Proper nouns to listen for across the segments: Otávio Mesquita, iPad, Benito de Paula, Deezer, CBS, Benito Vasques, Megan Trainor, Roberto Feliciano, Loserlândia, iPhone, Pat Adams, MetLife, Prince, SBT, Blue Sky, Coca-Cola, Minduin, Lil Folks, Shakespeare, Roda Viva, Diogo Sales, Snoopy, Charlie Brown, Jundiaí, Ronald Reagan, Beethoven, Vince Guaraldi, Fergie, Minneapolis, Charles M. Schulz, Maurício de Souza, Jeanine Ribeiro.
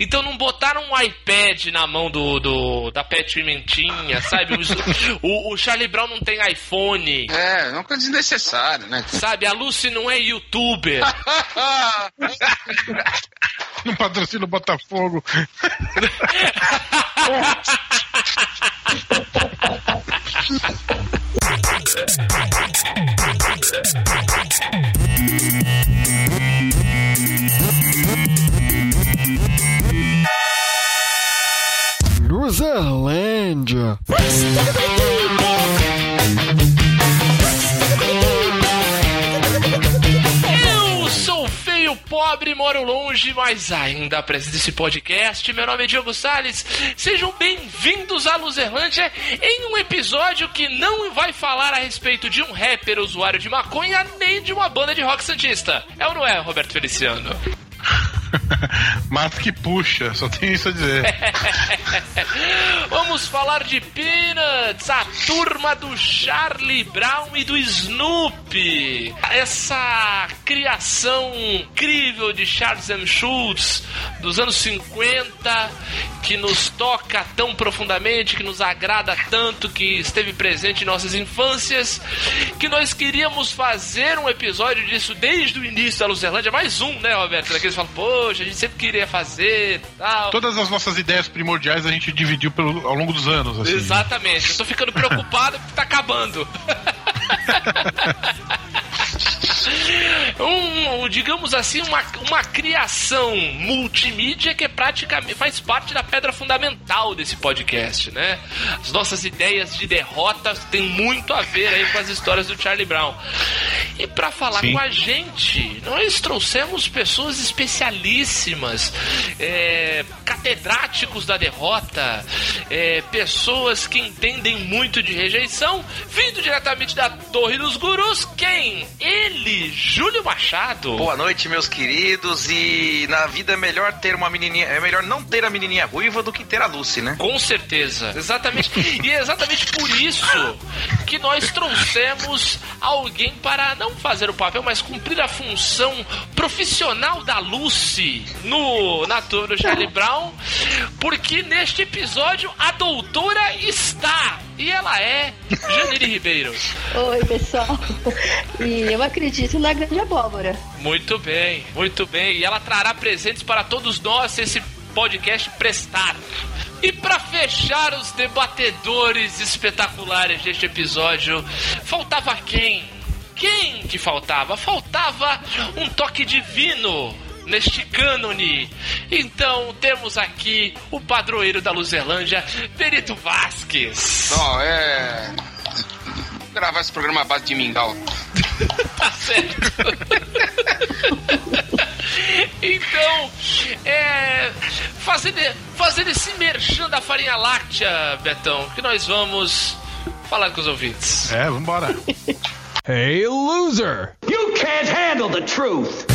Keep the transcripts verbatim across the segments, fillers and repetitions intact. Então não botaram um iPad na mão do, do da Pat Pimentinha, sabe? O, o Charlie Brown não tem iPhone. É, é uma coisa desnecessária, né? Sabe, a Lucy não é youtuber. Não patrocina o Botafogo. Loserlândia. Eu sou feio, pobre, moro longe, mas ainda apresento esse podcast. Meu nome é Diogo Sales. Sejam bem-vindos à Loserlândia em um episódio que não vai falar a respeito de um rapper usuário de maconha nem de uma banda de rock santista. É ou não é, Roberto Feliciano? Mato que puxa, só tenho isso a dizer. Vamos falar de Peanuts, a turma do Charlie Brown e do Snoopy. Essa criação incrível de Charles M. Schulz dos anos cinquenta, que nos toca tão profundamente, que nos agrada tanto, que esteve presente em nossas infâncias, que nós queríamos fazer um episódio disso desde o início da Loserlândia. Mais um, né, Roberto? Daqueles falam, poxa, a gente sempre queria fazer, tal. Todas as nossas ideias primordiais a gente dividiu pelo, ao longo dos anos, assim. Exatamente. Eu tô ficando preocupado porque tá acabando. Um, digamos assim, uma, uma criação multimídia que é praticamente faz parte da pedra fundamental desse podcast, né? As nossas ideias de derrotas têm muito a ver aí com as histórias do Charlie Brown. E pra falar Sim. com a gente, nós trouxemos pessoas especialíssimas, é, catedráticos da derrota, é, pessoas que entendem muito de rejeição, vindo diretamente da Torre dos Gurus. Quem? Ele, Júlio Machado. Boa noite, meus queridos. E na vida é melhor ter uma menininha, é melhor não ter a menininha ruiva do que ter a Lucy, né? Com certeza. Exatamente. E é exatamente por isso que nós trouxemos alguém para não fazer o papel, mas cumprir a função profissional da Lucy no na turma do Charlie Brown, porque neste episódio a doutora está, e ela é Jeanine Ribeiro. Oi, pessoal. E eu acredito na grande abóbora. Muito bem, muito bem. E ela trará presentes para todos nós esse podcast prestar. E para fechar os debatedores espetaculares deste episódio, faltava quem? Quem que faltava? Faltava um toque divino neste cânone. Então temos aqui o padroeiro da Loserlândia, Benito Vasques. Não, é... Vou gravar esse programa à base de mingau. Tá certo. Então, é, fazendo, fazendo esse merchan da farinha láctea, Betão, que nós vamos falar com os ouvintes. É, vambora. Hey, loser! You can't handle the truth!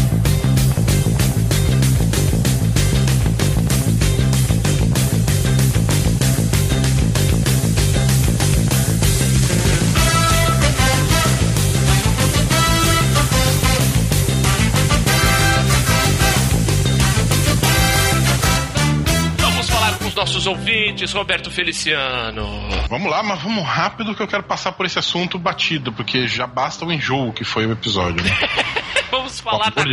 Nossos ouvintes, Roberto Feliciano. Vamos lá, mas vamos rápido que eu quero passar por esse assunto batido, porque já basta o enjoo que foi o episódio, né? Vamos falar, da,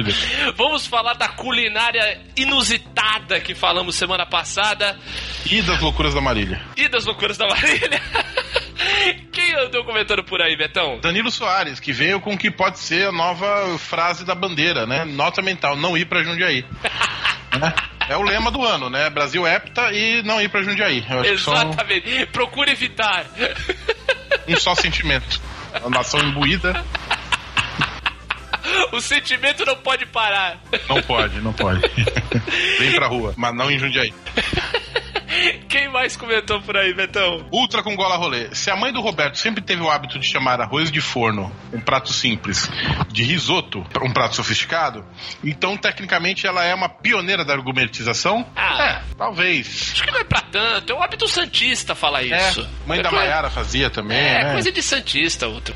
vamos falar da culinária inusitada que falamos semana passada. E das loucuras da Marília. E das loucuras da Marília. Quem andou comentando por aí, Betão? Danilo Soares, que veio com o que pode ser a nova frase da bandeira, né? Nota mental, não ir pra Jundiaí. Né? É o lema do ano, né? Brasil hepta e não ir pra Jundiaí. Eu acho Exatamente. Que só um... Procura evitar. Um só sentimento. A nação imbuída. O sentimento não pode parar. Não pode, não pode. Vem pra rua, mas não em Jundiaí. Quem mais comentou por aí, Betão? Ultra com gola rolê. Se a mãe do Roberto sempre teve o hábito de chamar arroz de forno, um prato simples, de risoto, um prato sofisticado, então, tecnicamente, ela é uma pioneira da argumentização? Ah, é, talvez. Acho que não é pra tanto. É um hábito santista falar isso. É, mãe da Maiara fazia também, é, né? Coisa de santista, Ultra.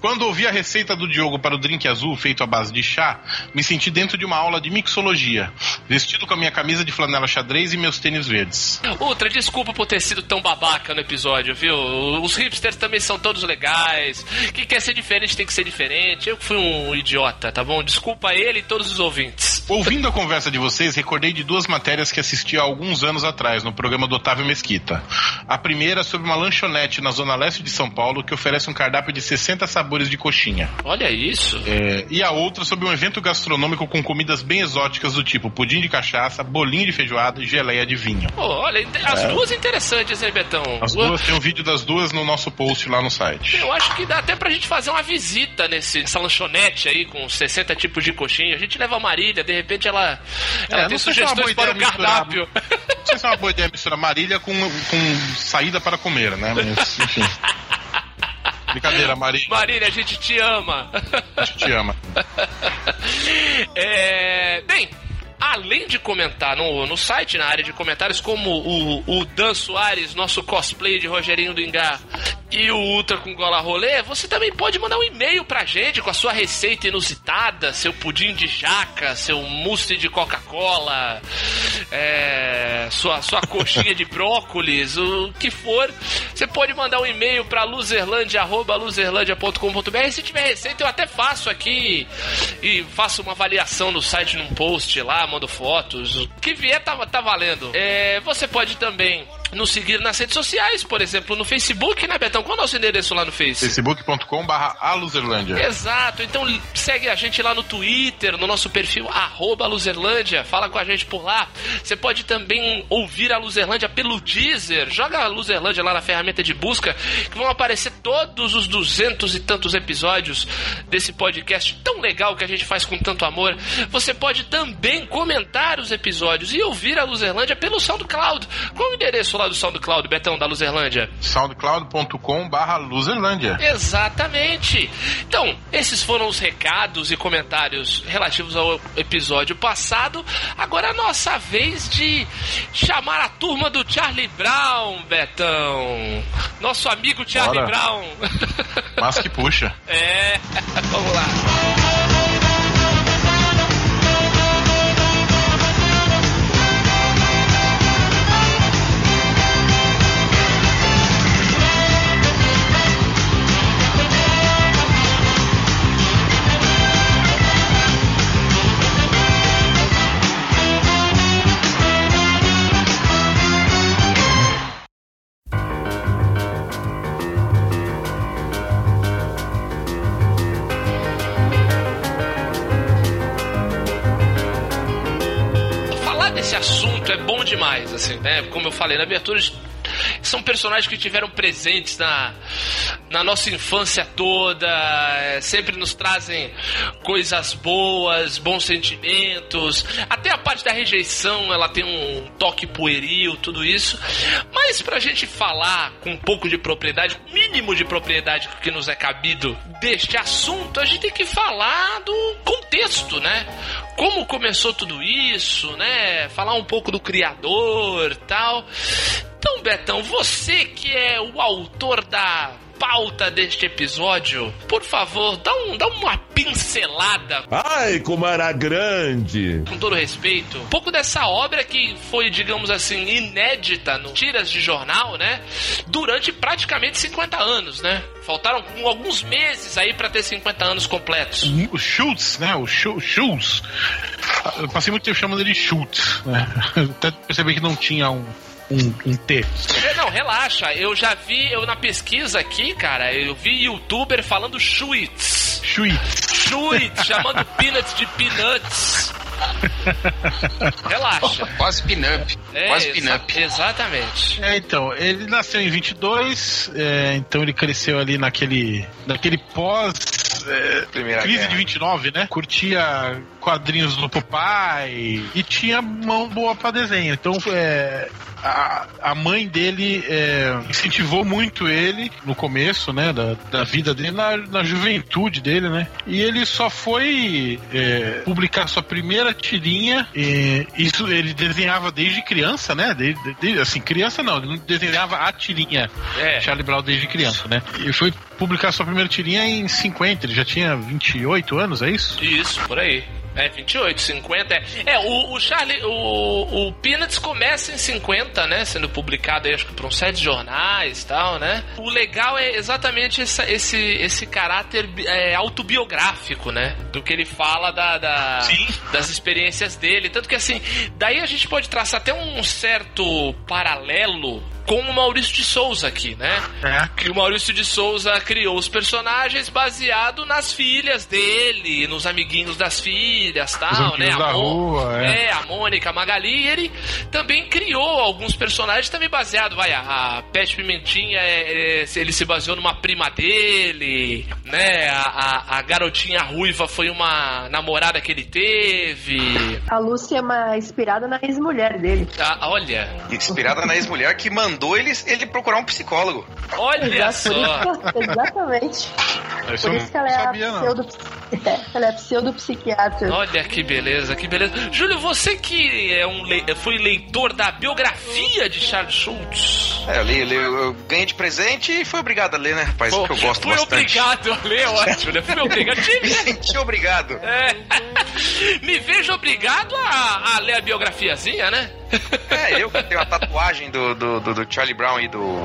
Quando ouvi a receita do Diogo para o drink azul feito à base de chá, me senti dentro de uma aula de mixologia, vestido com a minha camisa de flanela xadrez e meus tênis verdes. Ultra, desculpa por ter sido tão babaca no episódio, viu? Os hipsters também são todos legais. Quem quer ser diferente tem que ser diferente. Eu fui um idiota, tá bom? Desculpa ele e todos os ouvintes. Ouvindo a conversa de vocês, recordei de duas matérias que assisti há alguns anos atrás no programa do Otávio Mesquita. A primeira sobre uma lanchonete na zona leste de São Paulo que oferece um cardápio de sessenta sabores de coxinha. Olha isso! É, e a outra sobre um evento gastronômico com comidas bem exóticas do tipo pudim de cachaça, bolinho de feijoada e geleia de vinho. Oh, olha, as é. duas interessantes, hein, Betão? As duas, duas, tem um vídeo das duas no nosso post lá no site. Eu acho que dá até pra gente fazer uma visita nesse, nessa lanchonete aí com sessenta tipos de coxinha. A gente leva a Marília, de repente ela, ela é, tem sugestões para o cardápio. Misturar, não sei se é uma boa ideia misturar Marília com, com saída para comer, né? Mas, enfim... Brincadeira, Marília. Marília, a gente te ama. A gente te ama. É... Bem, além de comentar no, no site, na área de comentários, como o, o Dan Soares, nosso cosplay de Rogerinho do Engar, e o Ultra com Gola Rolê, você também pode mandar um e-mail pra gente com a sua receita inusitada, seu pudim de jaca, seu mousse de Coca-Cola, é, sua, sua coxinha de brócolis, o que for. Você pode mandar um e-mail pra loserlandia, arroba loserlandia ponto com ponto br. Se tiver receita, eu até faço aqui e faço uma avaliação no site, num post lá, mando fotos. O que vier tá, tá valendo. É, você pode também nos seguir nas redes sociais, por exemplo, no Facebook, né, Betão? Qual é o nosso endereço lá no Face? facebook ponto com barra a Loserlândia. Exato, então segue a gente lá no Twitter, no nosso perfil, arroba Loserlândia, fala com a gente por lá. Você pode também ouvir a Loserlândia pelo Deezer, joga a Loserlândia lá na ferramenta de busca, que vão aparecer todos os duzentos e tantos episódios desse podcast tão legal que a gente faz com tanto amor. Você pode também comentar os episódios e ouvir a Loserlândia pelo SoundCloud. Qual o endereço lá do SoundCloud, Betão, da Loserlândia? soundcloud ponto com barra Loserlândia. Exatamente. Então, esses foram os recados e comentários relativos ao episódio passado. Agora é a nossa vez de chamar a turma do Charlie Brown, Betão. Nosso amigo Charlie Bora. Brown. Mas que puxa. É, vamos lá. Demais, assim, né? Como eu falei na abertura, são personagens que tiveram presentes na, na nossa infância toda, é, sempre nos trazem coisas boas, bons sentimentos, até a parte da rejeição, ela tem um toque pueril, tudo isso. Mas pra gente falar com um pouco de propriedade, mínimo de propriedade que nos é cabido deste assunto, a gente tem que falar do contexto, né? Como começou tudo isso, né? Falar um pouco do criador e tal. Então, Betão, você que é o autor da pauta deste episódio, por favor, dá, um, dá uma pincelada. Ai, como era grande! Com todo respeito, um pouco dessa obra que foi, digamos assim, inédita no tiras de jornal, né? Durante praticamente cinquenta anos, né? Faltaram alguns meses aí pra ter cinquenta anos completos. O Schulz, né? O Schulz. Eu passei muito tempo chamando ele de Schulz, né? Até percebi que não tinha um... Um, um T. Não, relaxa. Eu já vi, eu na pesquisa aqui, cara, eu vi youtuber falando Schulz. Schulz. Schulz, chamando Peanuts de Peanuts. Relaxa. Quase pin-up. É, Quase pin-up. Exatamente. É, então, ele nasceu em vinte e dois, é, então ele cresceu ali naquele, naquele pós... É, crise guerra. De vinte e nove, né? Curtia quadrinhos do Popeye e tinha mão boa pra desenho. Então, é... a, a mãe dele é, incentivou muito ele no começo, né, da, da vida dele, na, na juventude dele, né, e ele só foi é, publicar sua primeira tirinha, e isso ele desenhava desde criança, né, de, de, assim, criança não, ele não desenhava a tirinha é. Charlie Brown desde criança, né, e foi publicar sua primeira tirinha em cinquenta, ele já tinha vinte e oito anos, é isso? Isso, por aí. É, vinte e oito, cinquenta, é. É, o, o Charlie, o, o Peanuts começa em cinquenta, né? Sendo publicado aí, acho que por uns sete jornais e tal, né? O legal é exatamente essa, esse, esse caráter é, autobiográfico, né? Do que ele fala da, da, das experiências dele. Tanto que, assim, daí a gente pode traçar até um certo paralelo com o Maurício de Souza aqui, né? É. Que o Maurício de Souza criou os personagens baseado nas filhas dele, nos amiguinhos das filhas, tal, né? A, rua, é. É, a Mônica, a Magali, e ele também criou alguns personagens também baseado, vai, a Pet Pimentinha, é, é, ele se baseou numa prima dele, né? A, a, a garotinha ruiva foi uma namorada que ele teve. A Lúcia é uma inspirada na ex-mulher dele. Ah, olha. Inspirada na ex-mulher que mandou Dois, ele procurar um psicólogo. Olha só! Exatamente. Por isso que ela é a pseudo-psiquiatra. Olha que beleza, que beleza. Júlio, você que é um le... foi leitor da biografia de Charles Schulz. É, eu li, li, eu ganhei de presente e fui obrigado a ler, né, rapaz? Bom, que eu gosto fui bastante. Obrigado a ler, ótimo, né? Fui obrigado. Me senti obrigado. É. Me vejo obrigado a, a ler a biografiazinha, né? É, eu que tenho a tatuagem do, do, do, do Charlie Brown e do,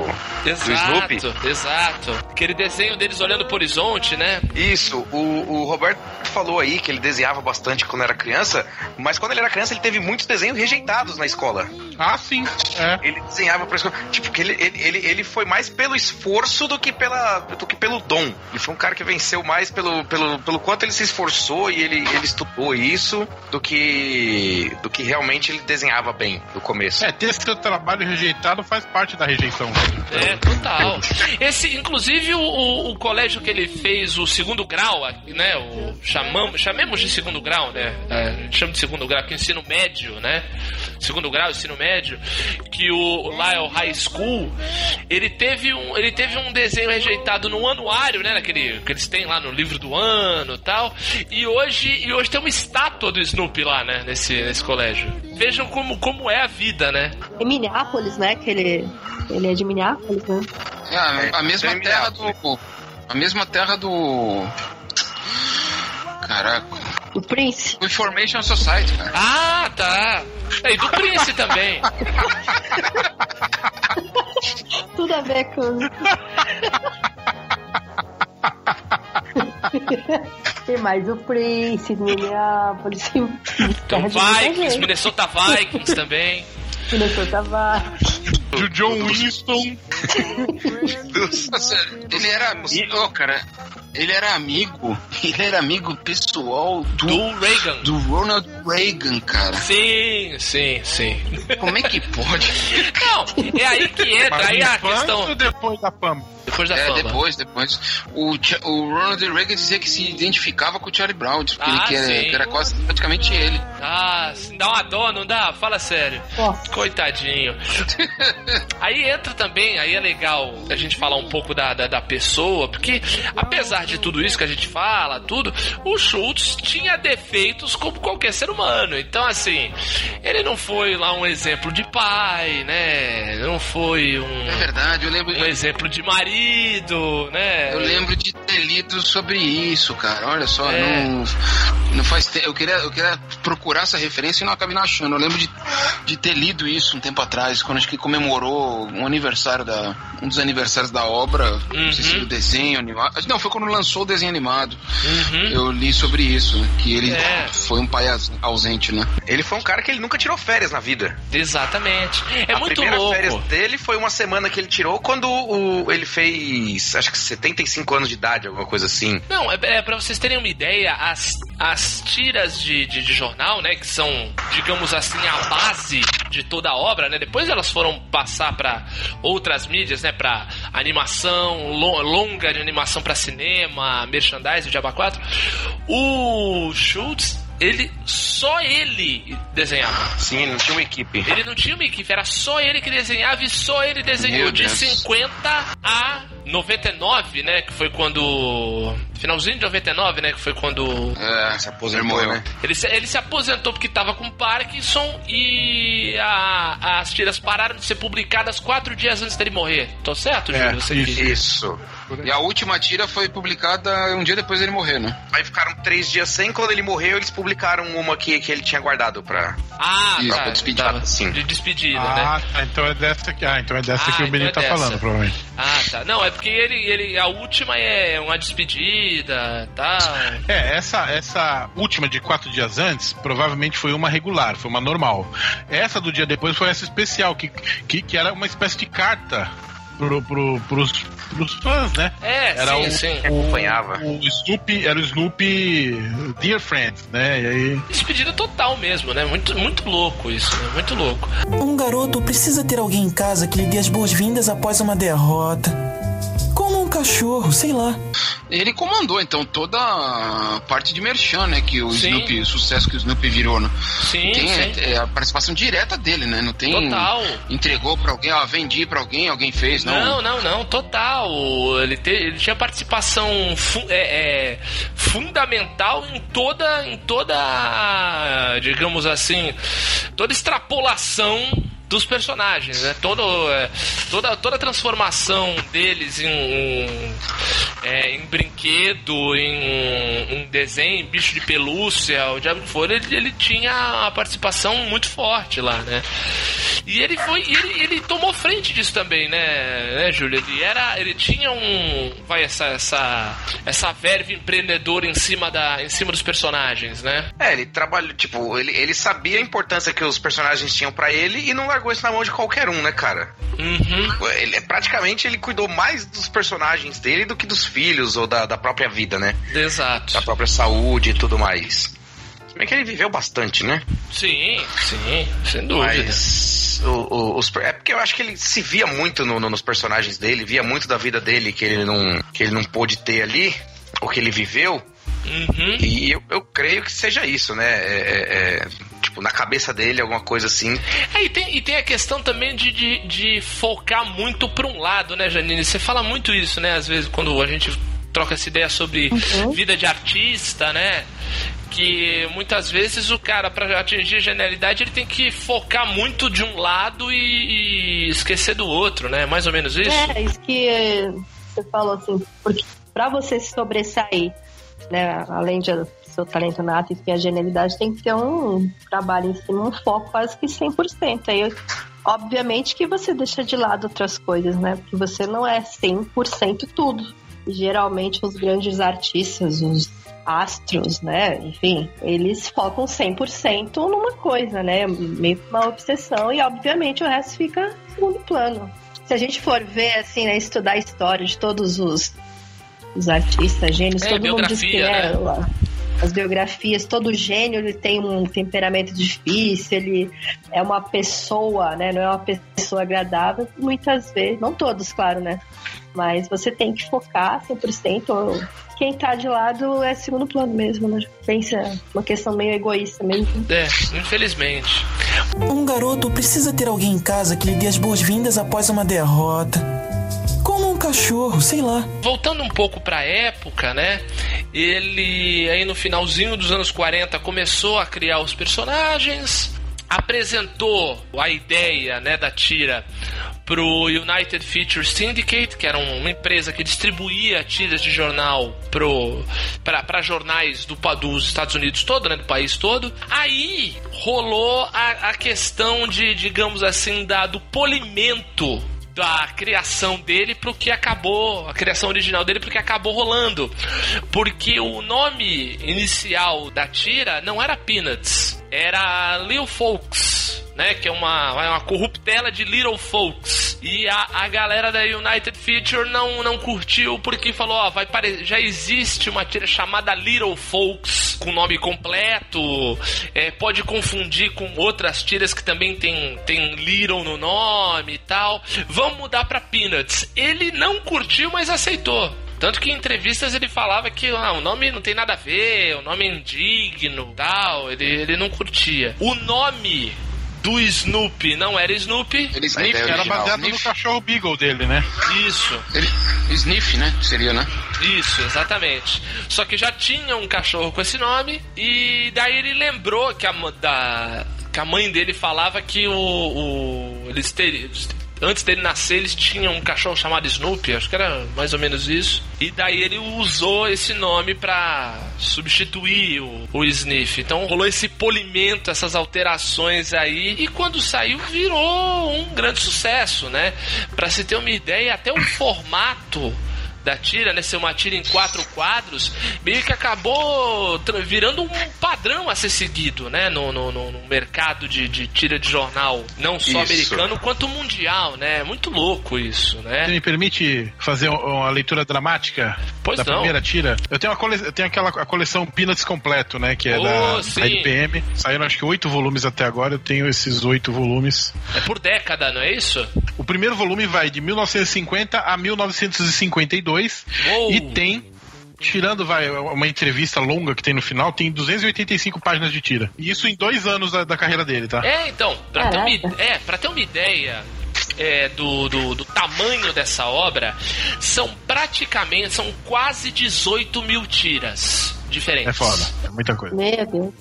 exato, do Snoopy. Exato, exato. Aquele desenho deles olhando pro horizonte, né? Isso, o, o Roberto falou aí que ele desenhava bastante quando era criança, mas quando ele era criança ele teve muitos desenhos rejeitados na escola. Ah, sim. É. Ele desenhava pra escola. Tipo, que ele, ele, ele, ele foi mais pelo esforço do que, pela, do que pelo dom. Ele foi um cara que venceu mais pelo, pelo, pelo quanto ele se esforçou e ele, ele estudou isso do que, do que realmente ele desenhava bem. Do começo. É, ter seu trabalho rejeitado faz parte da rejeição. É, total. Esse, inclusive, o, o, o colégio que ele fez, o segundo grau, né? O, chamam, chamemos de segundo grau, né? A gente chama de segundo grau, que é ensino médio, né? Segundo grau, ensino médio, que o, lá é o high school. Ele teve um, ele teve um desenho rejeitado no anuário, né? Naquele, que eles têm lá no livro do ano e tal. E hoje, e hoje tem uma estátua do Snoopy lá, né? Nesse, nesse colégio. Vejam como, como Como é a vida, né? Em Minneapolis, né? Que ele, ele é de Minneapolis, né? É, a mesma terra do... A mesma terra do... Caraca. Do Prince. Do Information Society, cara. Ah, tá. É, e do Prince também. Tudo a ver com... Tem mais o Prince, Minneapolis, então, Vikings, Minnesota Vikings também. Minnesota Vikings. Do John Winston. Nossa, ele era. Oh, cara. Ele era amigo, ele era amigo pessoal do, do Reagan, do Ronald Reagan, cara. Sim, sim, sim. Como é que pode? Não, é aí que entra, mas aí a questão. Depois da fama. Depois da é, fama. Depois, depois. O, o Ronald Reagan dizia que se identificava com o Charlie Brown, porque ah, ele que era, que era quase praticamente ele. Ah, dá uma dó, não dá? Fala sério. Nossa. Coitadinho. Aí entra também, aí é legal a gente falar um pouco da, da, da pessoa, porque apesar de tudo isso que a gente fala, tudo, o Schulz tinha defeitos como qualquer ser humano. Então, assim, ele não foi lá um exemplo de pai, né? Ele não foi um... É verdade, eu lembro... Um de... exemplo de marido, né? Eu lembro de ter lido sobre isso, cara. Olha só, é. não, não faz tempo... Eu queria, eu queria procurar essa referência e não acabei não achando. Eu lembro de, de ter lido isso um tempo atrás, quando a gente comemorou um aniversário da... Um dos aniversários da obra, uhum. Não sei se o desenho animado... Não, foi quando lançou o desenho animado, uhum. Eu li sobre isso, né? Que ele é. Foi um pai ausente, né? Ele foi um cara que ele nunca tirou férias na vida. Exatamente. É a muito louco. A primeira férias dele foi uma semana que ele tirou quando o, ele fez, acho que setenta e cinco anos de idade, alguma coisa assim. Não, é, é pra vocês terem uma ideia, as, as tiras de, de, de jornal, né, que são, digamos assim, a base de toda a obra, né, depois elas foram passar pra outras mídias, né, pra animação, lo, longa de animação pra cinema, merchandising, o Jabba quatro, o Schulz ele, só ele desenhava. Sim, não tinha uma equipe. Ele não tinha uma equipe, era só ele que desenhava e só ele desenhou de cinquenta a noventa e nove, né, que foi quando... Finalzinho de noventa e nove, né, que foi quando... É, se aposentou, ele né? Ele se, ele se aposentou porque tava com Parkinson e a, as tiras pararam de ser publicadas quatro dias antes dele morrer. Tô certo, Júlio? É, você isso. Diz? E a última tira foi publicada um dia depois dele morrer, né? Aí ficaram três dias sem, quando ele morreu eles publicaram uma que, que ele tinha guardado pra... Ah, pra tá, despedir, tá, assim. De despedida, ah, né? Tá, então é dessa que, ah, então é dessa ah, que o então Benito é tá dessa. falando, provavelmente. Ah, tá. Não, é porque ele, ele, a última é uma despedida, tá? É, essa, essa última de quatro dias antes, provavelmente foi uma regular, foi uma normal. Essa do dia depois foi essa especial, que, que, que era uma espécie de carta pro, pro, pros, pros fãs, né? É, era sim, o, sim. O, acompanhava. O Snoopy, era o Snoopy Dear Friends, né? E aí... Despedida total mesmo, né? Muito, muito louco isso, né? Muito louco. Um garoto precisa ter alguém em casa que lhe dê as boas-vindas após uma derrota. Como um cachorro, sei lá. Ele comandou, então, toda a parte de merchan, né? Que o sim. Snoopy, o sucesso que o Snoopy virou, né? Sim, tem sim. É, é a participação direta dele, né? Não tem... Total. Entregou pra alguém, ó, vendi pra alguém, alguém fez, não? Não, não, não, total. Ele, te, ele tinha participação fu- é, é, fundamental em toda, em toda, digamos assim, toda extrapolação dos personagens, né? Todo, toda, toda a transformação deles em, em, é, em brinquedo, em, em desenho, em bicho de pelúcia, o diabo que for, ele, ele tinha uma participação muito forte lá, né? E ele foi, ele, ele tomou frente disso também, né, né, Júlio? Ele era, ele tinha um, vai, essa, essa, essa verve empreendedora em cima da, em cima dos personagens, né? É, ele trabalhou, tipo, ele, ele sabia a importância que os personagens tinham pra ele e não largou isso na mão de qualquer um, né, cara? Uhum. Ele, praticamente ele cuidou mais dos personagens dele do que dos filhos ou da, da própria vida, né? Exato. Da própria saúde e tudo mais. Se bem que ele viveu bastante, né? Sim, sim, sem dúvida. Mas o, o, os, é porque eu acho que ele se via muito no, no, nos personagens dele, via muito da vida dele que ele não, que ele não pôde ter ali, ou que ele viveu. Uhum. E eu, eu creio que seja isso, né? É, é, é... na cabeça dele, alguma coisa assim. É, e, tem, e tem a questão também de, de, de focar muito para um lado, né, Janine? Você fala muito isso, né? Às vezes, quando a gente troca essa ideia sobre uhum. vida de artista, né? Que muitas vezes o cara, para atingir a genialidade, ele tem que focar muito de um lado e, e esquecer do outro, né? Mais ou menos isso? É, isso que você falou, assim, porque para você se sobressair, né? Além de... seu talento nato e a genialidade, tem que ter um trabalho em cima, um foco quase que cem por cento. Aí, obviamente que você deixa de lado outras coisas, né? Porque você não é cem por cento tudo. E, geralmente, os grandes artistas, os astros, né? Enfim, eles focam cem por cento numa coisa, né? Meio que uma obsessão e, obviamente, o resto fica em segundo plano. Se a gente for ver, assim, né? Estudar a história de todos os, os artistas, gênios, é, todo mundo diz que é... Né? As biografias, todo gênio ele tem um temperamento difícil, ele é uma pessoa, né? Não é uma pessoa agradável, muitas vezes, não todos, claro, né? Mas você tem que focar cem por cento. Quem tá de lado é segundo plano mesmo, né? Pensa, uma questão meio egoísta mesmo. É, infelizmente. Um garoto precisa ter alguém em casa que lhe dê as boas-vindas após uma derrota. Como um cachorro, sei lá. Voltando um pouco pra época, né? Ele, aí no finalzinho dos anos quarenta, começou a criar os personagens, apresentou a ideia, né, da tira pro United Features Syndicate, que era uma empresa que distribuía tiras de jornal para jornais do, dos Estados Unidos todo, né, do país todo. Aí rolou a, a questão de, digamos assim, da, do polimento da criação dele pro que acabou, a criação original dele pro que acabou rolando, porque o nome inicial da tira não era Peanuts, era Lil Folks, né, que é uma, uma corruptela de Little Folks, e a, a galera da United Feature não, não curtiu, porque falou, ó, vai pare... já existe uma tira chamada Little Folks, com nome completo, é, pode confundir com outras tiras que também tem, tem Little no nome e tal, vamos mudar pra Peanuts. Ele não curtiu, mas aceitou. Tanto que em entrevistas ele falava que ah, o nome não tem nada a ver, o nome é indigno, tal, ele, ele não curtia. O nome do Snoopy não era Snoopy. Ele Sniff, era original. Baseado Sniff. No cachorro Beagle dele, né? Isso. Ele... Sniff, né? Seria, né? Isso, exatamente. Só que já tinha um cachorro com esse nome e daí ele lembrou que a, da, que a mãe dele falava que o... o eles teriam... Antes dele nascer, eles tinham um cachorro chamado Snoopy, acho que era mais ou menos isso. E daí ele usou esse nome pra substituir o, o Sniff. Então rolou esse polimento, essas alterações aí. E quando saiu, virou um grande sucesso, né? Pra se ter uma ideia, até o formato da tira, né, ser uma tira em quatro quadros, meio que acabou virando um padrão a ser seguido, né, no, no, no mercado de, de tira de jornal, não só isso. Americano, quanto mundial, né, muito louco isso, né. Você me permite fazer uma leitura dramática pois da não. primeira tira? Eu tenho, uma cole... eu tenho aquela a coleção Peanuts completo, né, que é oh, da, da I P M, saíram acho que oito volumes até agora, eu tenho esses oito volumes. É por década, não é isso? O primeiro volume vai de mil novecentos e cinquenta a mil novecentos e cinquenta e dois. Uou. E tem, tirando vai, uma entrevista longa que tem no final, tem duzentas e oitenta e cinco páginas de tira. E isso em dois anos da, da carreira dele, tá? É, então, pra, ter uma, é, pra ter uma ideia é, do, do, do tamanho dessa obra, são praticamente, são quase dezoito mil tiras diferentes. É foda, é muita coisa. Meu Deus.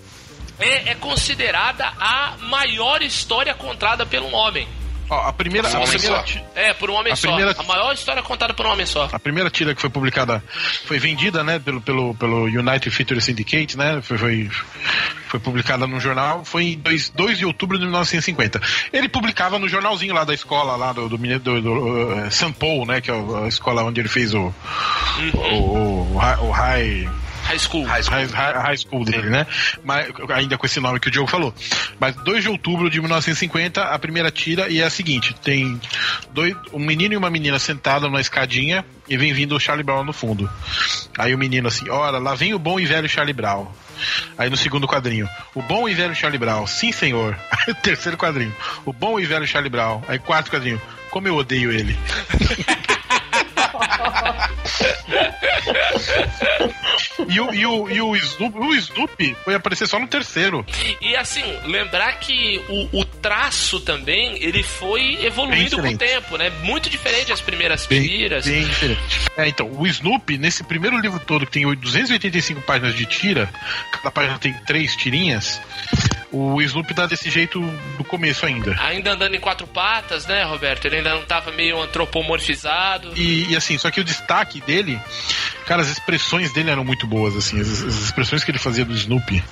É, é considerada a maior história contada por um homem. Ó, a primeira, a primeira tira, é, por um homem a só. Primeira, a maior história contada por um homem só. A primeira tira que foi publicada, foi vendida, né, pelo, pelo, pelo United Features Syndicate, né, foi, foi, foi publicada num jornal, foi em dois de outubro de mil novecentos e cinquenta. Ele publicava no jornalzinho lá da escola, lá do, do, do, do, do uh, Saint Paul, né, que é a escola onde ele fez o, uhum. o, o, o, o High... High School. High School. High, high School dele, né? Mas, ainda com esse nome que o Diogo falou. Mas dois de outubro de mil novecentos e cinquenta, a primeira tira, e é a seguinte: tem dois, um menino e uma menina sentados numa escadinha e vem vindo o Charlie Brown no fundo. Aí o menino assim: ora, lá vem o bom e velho Charlie Brown. Aí no segundo quadrinho, o bom e velho Charlie Brown, sim senhor. Aí o terceiro quadrinho, o bom e velho Charlie Brown. Aí quarto quadrinho, como eu odeio ele. E o, e o, e o, Snoopy, o Snoopy foi aparecer só no terceiro. E assim, lembrar que o, o traço também, ele foi evoluindo com o tempo, né? Muito diferente das primeiras bem, tiras. Bem diferente. É, então, o Snoopy, nesse primeiro livro todo, que tem duzentas e oitenta e cinco páginas de tira, cada página tem três tirinhas, o Snoopy tá desse jeito do começo ainda. Ainda andando em quatro patas, né, Roberto? Ele ainda não tava meio antropomorfizado. E, e assim, só que o destaque dele, cara, as expressões dele eram muito boas, assim, as, as expressões que ele fazia do Snoopy.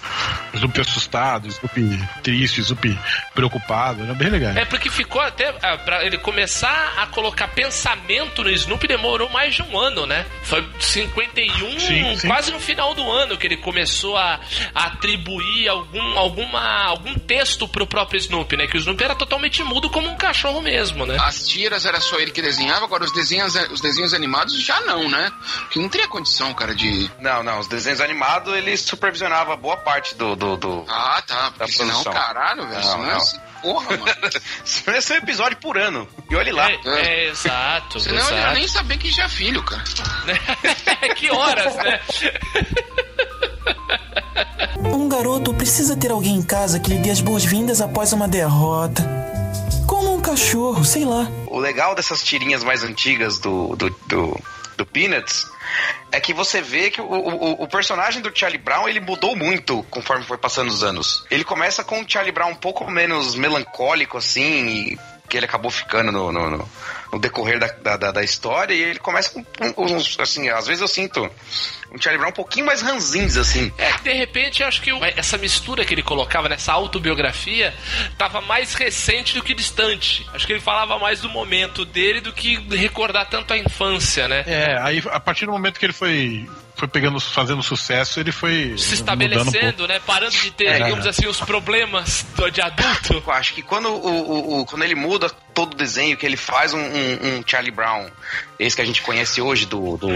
Snoopy assustado, Snoopy triste, Snoopy preocupado, era bem legal. É porque ficou até, pra ele começar a colocar pensamento no Snoopy demorou mais de um ano, né? Foi cinquenta e um, sim, sim. Quase no final do ano que ele começou a, a atribuir algum, alguma algum texto pro próprio Snoopy, né? Que o Snoopy era totalmente mudo como um cachorro mesmo, né? As tiras era só ele que desenhava, agora os desenhos, os desenhos animados já não, né? Porque não teria condição, cara, de... Não, não, os desenhos animados ele supervisionava boa parte do... do, do ah, tá, porque senão, caralho, velho, não, não. Assim, porra, mano. Isso ia ser um episódio por ano, e olha lá. É, é, é exato, senão exato. Ele ia nem saber que já é filho, cara. Que horas, né? Um garoto precisa ter alguém em casa que lhe dê as boas-vindas após uma derrota. Como um cachorro, sei lá. O legal dessas tirinhas mais antigas do, do, do, do Peanuts é que você vê que o, o, o personagem do Charlie Brown, ele mudou muito conforme foi passando os anos. Ele começa com o Charlie Brown um pouco menos melancólico, assim, e que ele acabou ficando no, no, no, no decorrer da, da, da história, e ele começa com, uns, assim, às vezes eu sinto... um Charlie Brown um pouquinho mais ranzinza, assim. É, de repente, eu acho que essa mistura que ele colocava nessa autobiografia tava mais recente do que distante. Acho que ele falava mais do momento dele do que recordar tanto a infância, né? É, aí a partir do momento que ele foi... foi pegando, fazendo sucesso, ele foi se estabelecendo, um né? Parando de ter, é, digamos é. assim, os problemas de adulto. Eu acho que quando, o, o, quando ele muda todo o desenho, que ele faz um, um, um Charlie Brown, esse que a gente conhece hoje, do, do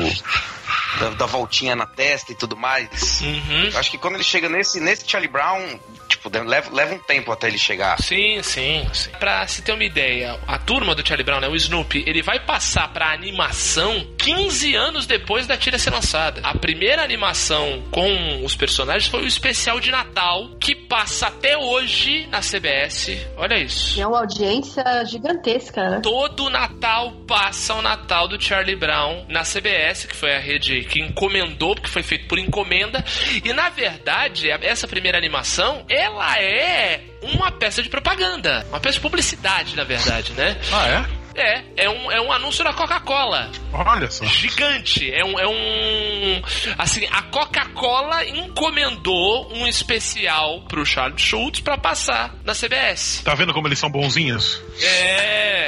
da, da voltinha na testa e tudo mais, uhum. Eu acho que quando ele chega nesse, nesse Charlie Brown, tipo, tipo, leva, leva um tempo até ele chegar. Sim, sim, sim. Pra se ter uma ideia, a turma do Charlie Brown, né, o Snoopy, ele vai passar pra animação quinze anos depois da tira ser lançada. A primeira animação com os personagens foi o especial de Natal, que passa até hoje na C B S. Olha isso. É uma audiência gigantesca, né? Todo Natal passa o Natal do Charlie Brown na C B S, que foi a rede que encomendou, porque foi feito por encomenda. E, na verdade, essa primeira animação, ela é uma peça de propaganda. Uma peça de publicidade, na verdade, né? Ah, é? É, é um, é um anúncio da Coca-Cola. Olha só. Gigante. É um, é um... Assim, a Coca-Cola encomendou um especial pro Charles Schulz pra passar na C B S. Tá vendo como eles são bonzinhos? É...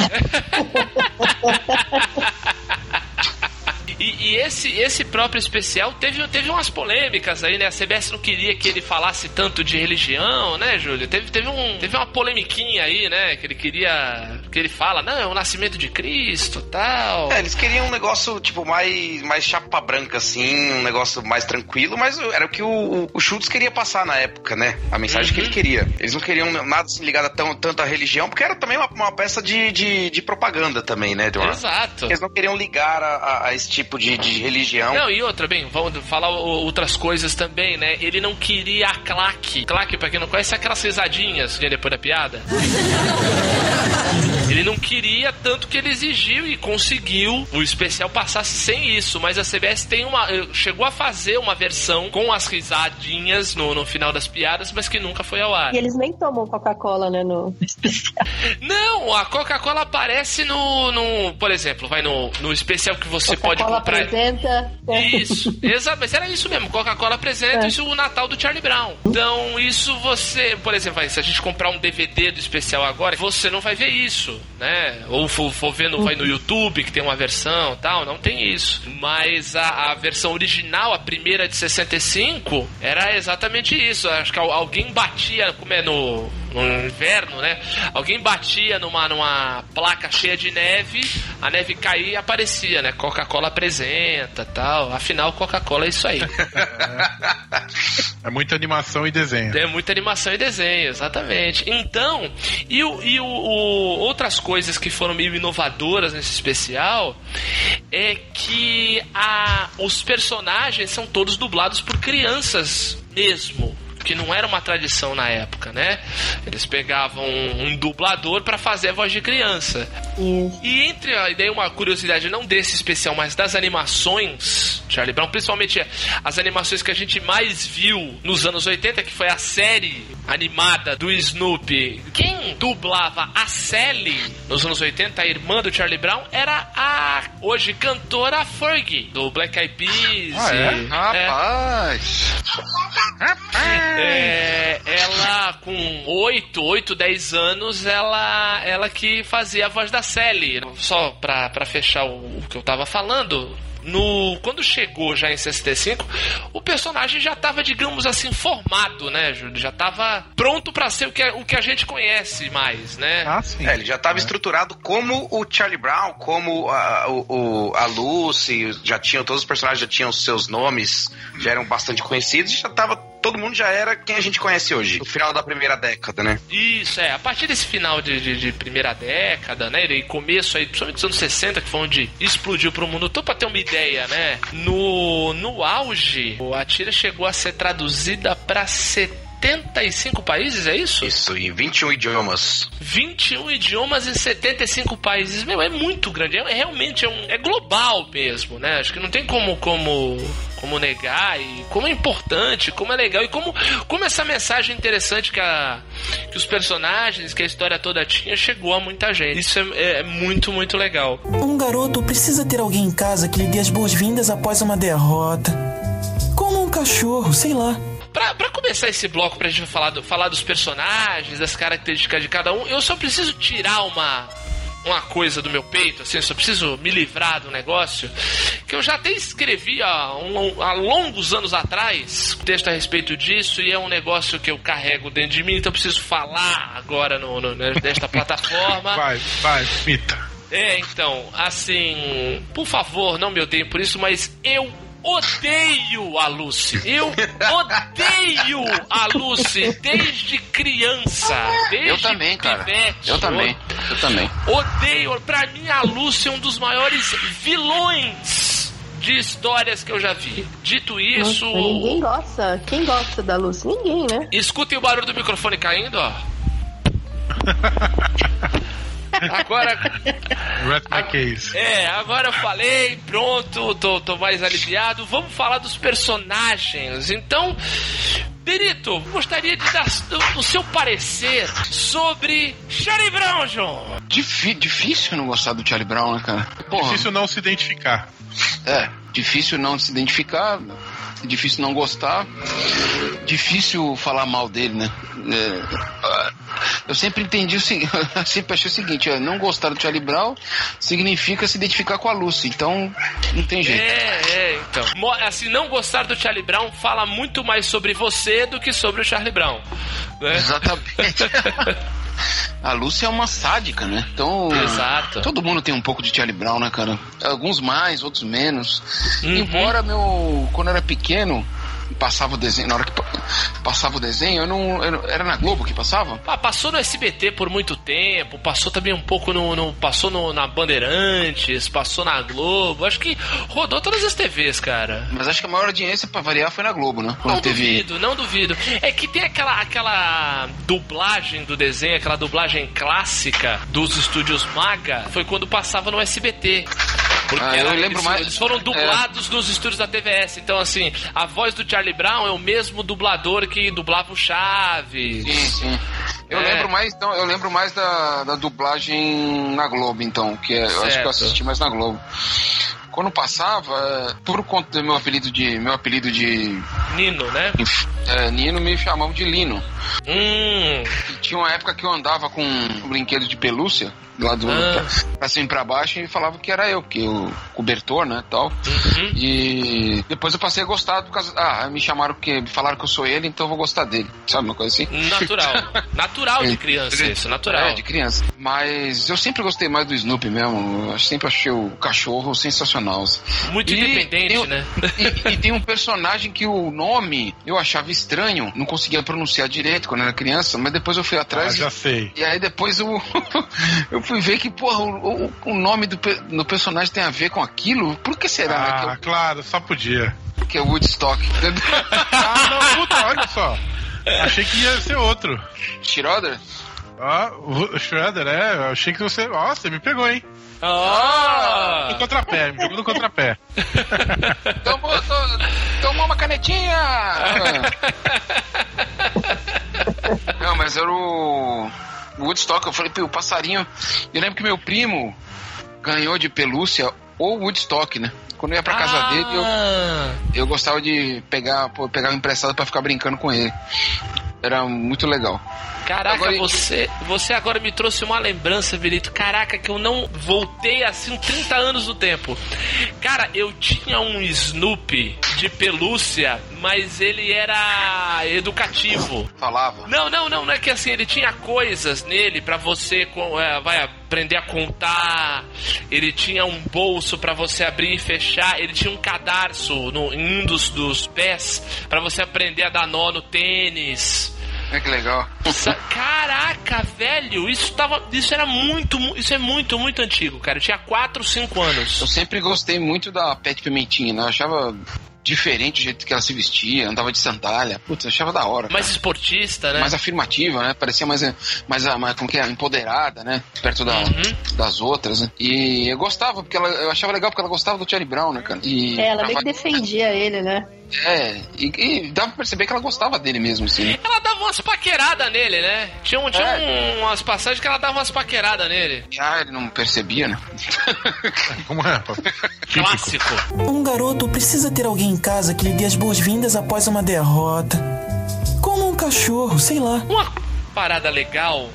E, e esse, esse próprio especial teve, teve umas polêmicas aí, né? A C B S não queria que ele falasse tanto de religião, né, Júlio? Teve, teve, um, teve uma polemiquinha aí, né? Que ele queria... Que ele fala, não, é o nascimento de Cristo, tal... É, eles queriam um negócio, tipo, mais, mais chapa branca, assim, um negócio mais tranquilo, mas era o que o, o Schulz queria passar na época, né? A mensagem uhum. que ele queria. Eles não queriam nada assim, ligado a tão, tanto à religião, porque era também uma, uma peça de, de, de propaganda também, né? Uma... Exato. Eles não queriam ligar a, a, a esse tipo De, de religião. Não, e outra, bem, vamos falar outras coisas também, né? Ele não queria a claque. Claque, pra quem não conhece, é aquelas risadinhas que é depois da piada. Ele não queria tanto que ele exigiu e conseguiu o especial passasse sem isso, mas a C B S tem uma, chegou a fazer uma versão com as risadinhas no, no final das piadas, mas que nunca foi ao ar. E eles nem tomam Coca-Cola, né, no especial. Não, a Coca-Cola aparece no, no, por exemplo, vai no, no especial que você Coca-Cola pode comprar. Coca-Cola apresenta. Isso, exato, mas era isso mesmo, Coca-Cola apresenta, é. Isso o Natal do Charlie Brown. Então, isso você, por exemplo, vai, se a gente comprar um D V D do especial agora, você não vai ver isso. Né? Ou for, for vendo, vai no YouTube que tem uma versão e tal, não tem isso. Mas a, a versão original, a primeira de sessenta e cinco, era exatamente isso. Acho que alguém batia, como é no, no inverno, né? Alguém batia numa, numa placa cheia de neve, a neve caía e aparecia, né? Coca-Cola apresenta, tal. Afinal, Coca-Cola é isso aí. É muita animação e desenho. É muita animação e desenho, exatamente. Então, e o, e o, o outra Outras coisas que foram meio inovadoras nesse especial é que a, os personagens são todos dublados por crianças mesmo, que não era uma tradição na época, né? Eles pegavam um, um dublador pra fazer a voz de criança. Uhum. E entre, e daí uma curiosidade, não desse especial, mas das animações Charlie Brown, principalmente as animações que a gente mais viu nos anos oitenta, que foi a série animada do Snoopy. Quem dublava a Sally nos anos oitenta, a irmã do Charlie Brown, era a, hoje, cantora Fergie, do Black Eyed Peas. Ah, é? E, rapaz! É, rapaz! É, ela com oito, oito, dez anos, ela, ela que fazia a voz da Sally. Só pra, pra fechar o, o que eu tava falando, no, quando chegou já em sessenta e cinco, o personagem já tava, digamos assim, formado, né, Júlio? Já tava pronto pra ser o que, o que a gente conhece mais, né? Ah, sim. É, ele já tava é. estruturado como o Charlie Brown, como a, o, a Lucy, já tinham, todos os personagens já tinham seus nomes, já eram bastante conhecidos e já tava... Todo mundo já era quem a gente conhece hoje. O final da primeira década, né? Isso, é. A partir desse final de, de, de primeira década, né? E começo aí, principalmente dos anos sessenta, que foi onde explodiu pro mundo todo, pra ter uma ideia, né? No, no auge, a tira chegou a ser traduzida pra setenta e cinco países, é isso? Isso, em vinte e um idiomas. vinte e um idiomas em setenta e cinco países. Meu, é muito grande. É, realmente é, um, é global mesmo, né? Acho que não tem como... como... como negar e como é importante, como é legal e como, como essa mensagem interessante que, a, que os personagens, que a história toda tinha, chegou a muita gente. Isso é, é muito, muito legal. Um garoto precisa ter alguém em casa que lhe dê as boas-vindas após uma derrota. Como um cachorro, sei lá. Pra, pra começar esse bloco, pra gente falar, do, falar dos personagens, das características de cada um, eu só preciso tirar uma... uma coisa do meu peito, assim, eu só preciso me livrar do negócio, que eu já até escrevi há, um, há longos anos atrás, um texto a respeito disso, e é um negócio que eu carrego dentro de mim, então eu preciso falar agora no, no, nesta plataforma. Vai, vai, Mita. É, então, assim, por favor, não me odeiem por isso, mas eu odeio a Lucy. Eu odeio a Lucy desde criança. Desde eu também, cara. Pivete, eu também. Eu também. Odeio. Pra mim, a Lucy é um dos maiores vilões de histórias que eu já vi. Dito isso... Nossa, ninguém gosta. Quem gosta da Lucy? Ninguém, né? Escutem o barulho do microfone caindo, ó. Agora... a, é, agora eu falei, pronto, tô, tô mais aliviado. Vamos falar dos personagens. Então, Benito, gostaria de dar o seu parecer sobre Charlie Brown, João. Difí- difícil não gostar do Charlie Brown, né, cara? Porra. Difícil não se identificar. É, difícil não se identificar... Difícil não gostar, difícil falar mal dele, né? É, eu sempre entendi o seguinte, sempre achei o seguinte: é, não gostar do Charlie Brown significa se identificar com a Lucy, então não tem jeito. É, é, então. Assim, não gostar do Charlie Brown fala muito mais sobre você do que sobre o Charlie Brown, né? Exatamente. A Lucy é uma sádica, né? Então, exato. Todo mundo tem um pouco de Charlie Brown, né, cara? Alguns mais, outros menos. Uhum. Embora, meu, quando eu era pequeno, passava o desenho, na hora que passava o desenho, eu não, eu não era na Globo que passava? Ah, passou no S B T por muito tempo, passou também um pouco no, no passou no, na Bandeirantes, passou na Globo, acho que rodou todas as T Vs, cara. Mas acho que a maior audiência, pra variar, foi na Globo, né? Quando não teve... duvido, não duvido. É que tem aquela, aquela dublagem do desenho, aquela dublagem clássica dos estúdios Maga, foi quando passava no S B T. Porque ah, eu era, lembro eles, mais... eles foram dublados é. nos estúdios da T V S. Então, assim, a voz do Charlie Brown é o mesmo dublador que dublava o Chaves. Sim, sim. Eu, é. lembro, mais, então, eu lembro mais da, da dublagem na Globo, então, que é, eu acho que eu assisti mais na Globo. Quando passava, por conta do meu apelido de... Meu apelido de... Nino, né? É, Nino, me chamavam de Lino. Hum. E tinha uma época que eu andava com um brinquedo de pelúcia, lá do... Ah. Pra, pra cima e pra baixo, e falava que era eu, porque o cobertor, né, tal. Uhum. E depois eu passei a gostar por causa... Ah, me chamaram porque... Me falaram que eu sou ele, então eu vou gostar dele. Sabe, uma coisa assim? Natural. Natural de criança, isso. Natural. É, de criança. Mas eu sempre gostei mais do Snoopy mesmo. Eu sempre achei o cachorro sensacional. Muito e independente, tem, né? E, e tem um personagem que o nome eu achava estranho, não conseguia pronunciar direito quando era criança, mas depois eu fui atrás. Ah, já sei. E, e aí depois eu, eu fui ver que, porra, o, o nome do, do personagem tem a ver com aquilo? Por que será? Ah, né? que eu, claro, só podia. Que é Woodstock. Ah, não, puta, olha só. Achei que ia ser outro. Schroeder? Ah, o Schroeder, é. Eu achei que você. Ó, oh, você me pegou, hein? Ah! No contrapé, me jogou no contrapé. Tomou, to, tomou uma canetinha! Não, mas era o Woodstock. Eu falei, o passarinho. Eu lembro que meu primo ganhou de pelúcia ou Woodstock, né? Quando eu ia pra casa ah. dele, eu, eu gostava de pegar, pô, pegar um emprestado pra ficar brincando com ele. Era muito legal. Caraca, agora... você, você agora me trouxe uma lembrança, Benito. Caraca, que eu não voltei assim trinta anos no tempo. Cara, eu tinha um Snoopy de pelúcia, mas ele era educativo. Falava? Não, não, não. Não é que assim, ele tinha coisas nele pra você... É, vai aprender a contar. Ele tinha um bolso pra você abrir e fechar. Ele tinha um cadarço no, em um dos, dos pés pra você aprender a dar nó no tênis. É que legal. Caraca, velho, isso tava, isso era muito, isso é muito, muito antigo, cara. Eu tinha quatro, cinco anos. Eu sempre gostei muito da Pet Pimentinha, né? Eu achava diferente o jeito que ela se vestia, andava de sandália. Putz, eu achava da hora. Mais cara. Esportista, né? Mais afirmativa, né? Parecia mais, mais, mais como que é? Empoderada, né? Perto da, uhum. das outras, né? E eu gostava, porque ela, eu achava legal porque ela gostava do Charlie Brown, né, cara? E é, ela meio que defendia ele, né? É, e, e dava pra perceber que ela gostava dele mesmo, assim. Ela dava umas paqueradas nele, né? Tinha, um, tinha é. um, umas passagens que ela dava umas paqueradas nele. Ah, ele não percebia, né? Como é? Clássico. Um garoto precisa ter alguém em casa que lhe dê as boas-vindas após uma derrota. Como um cachorro, sei lá. Uma parada legal...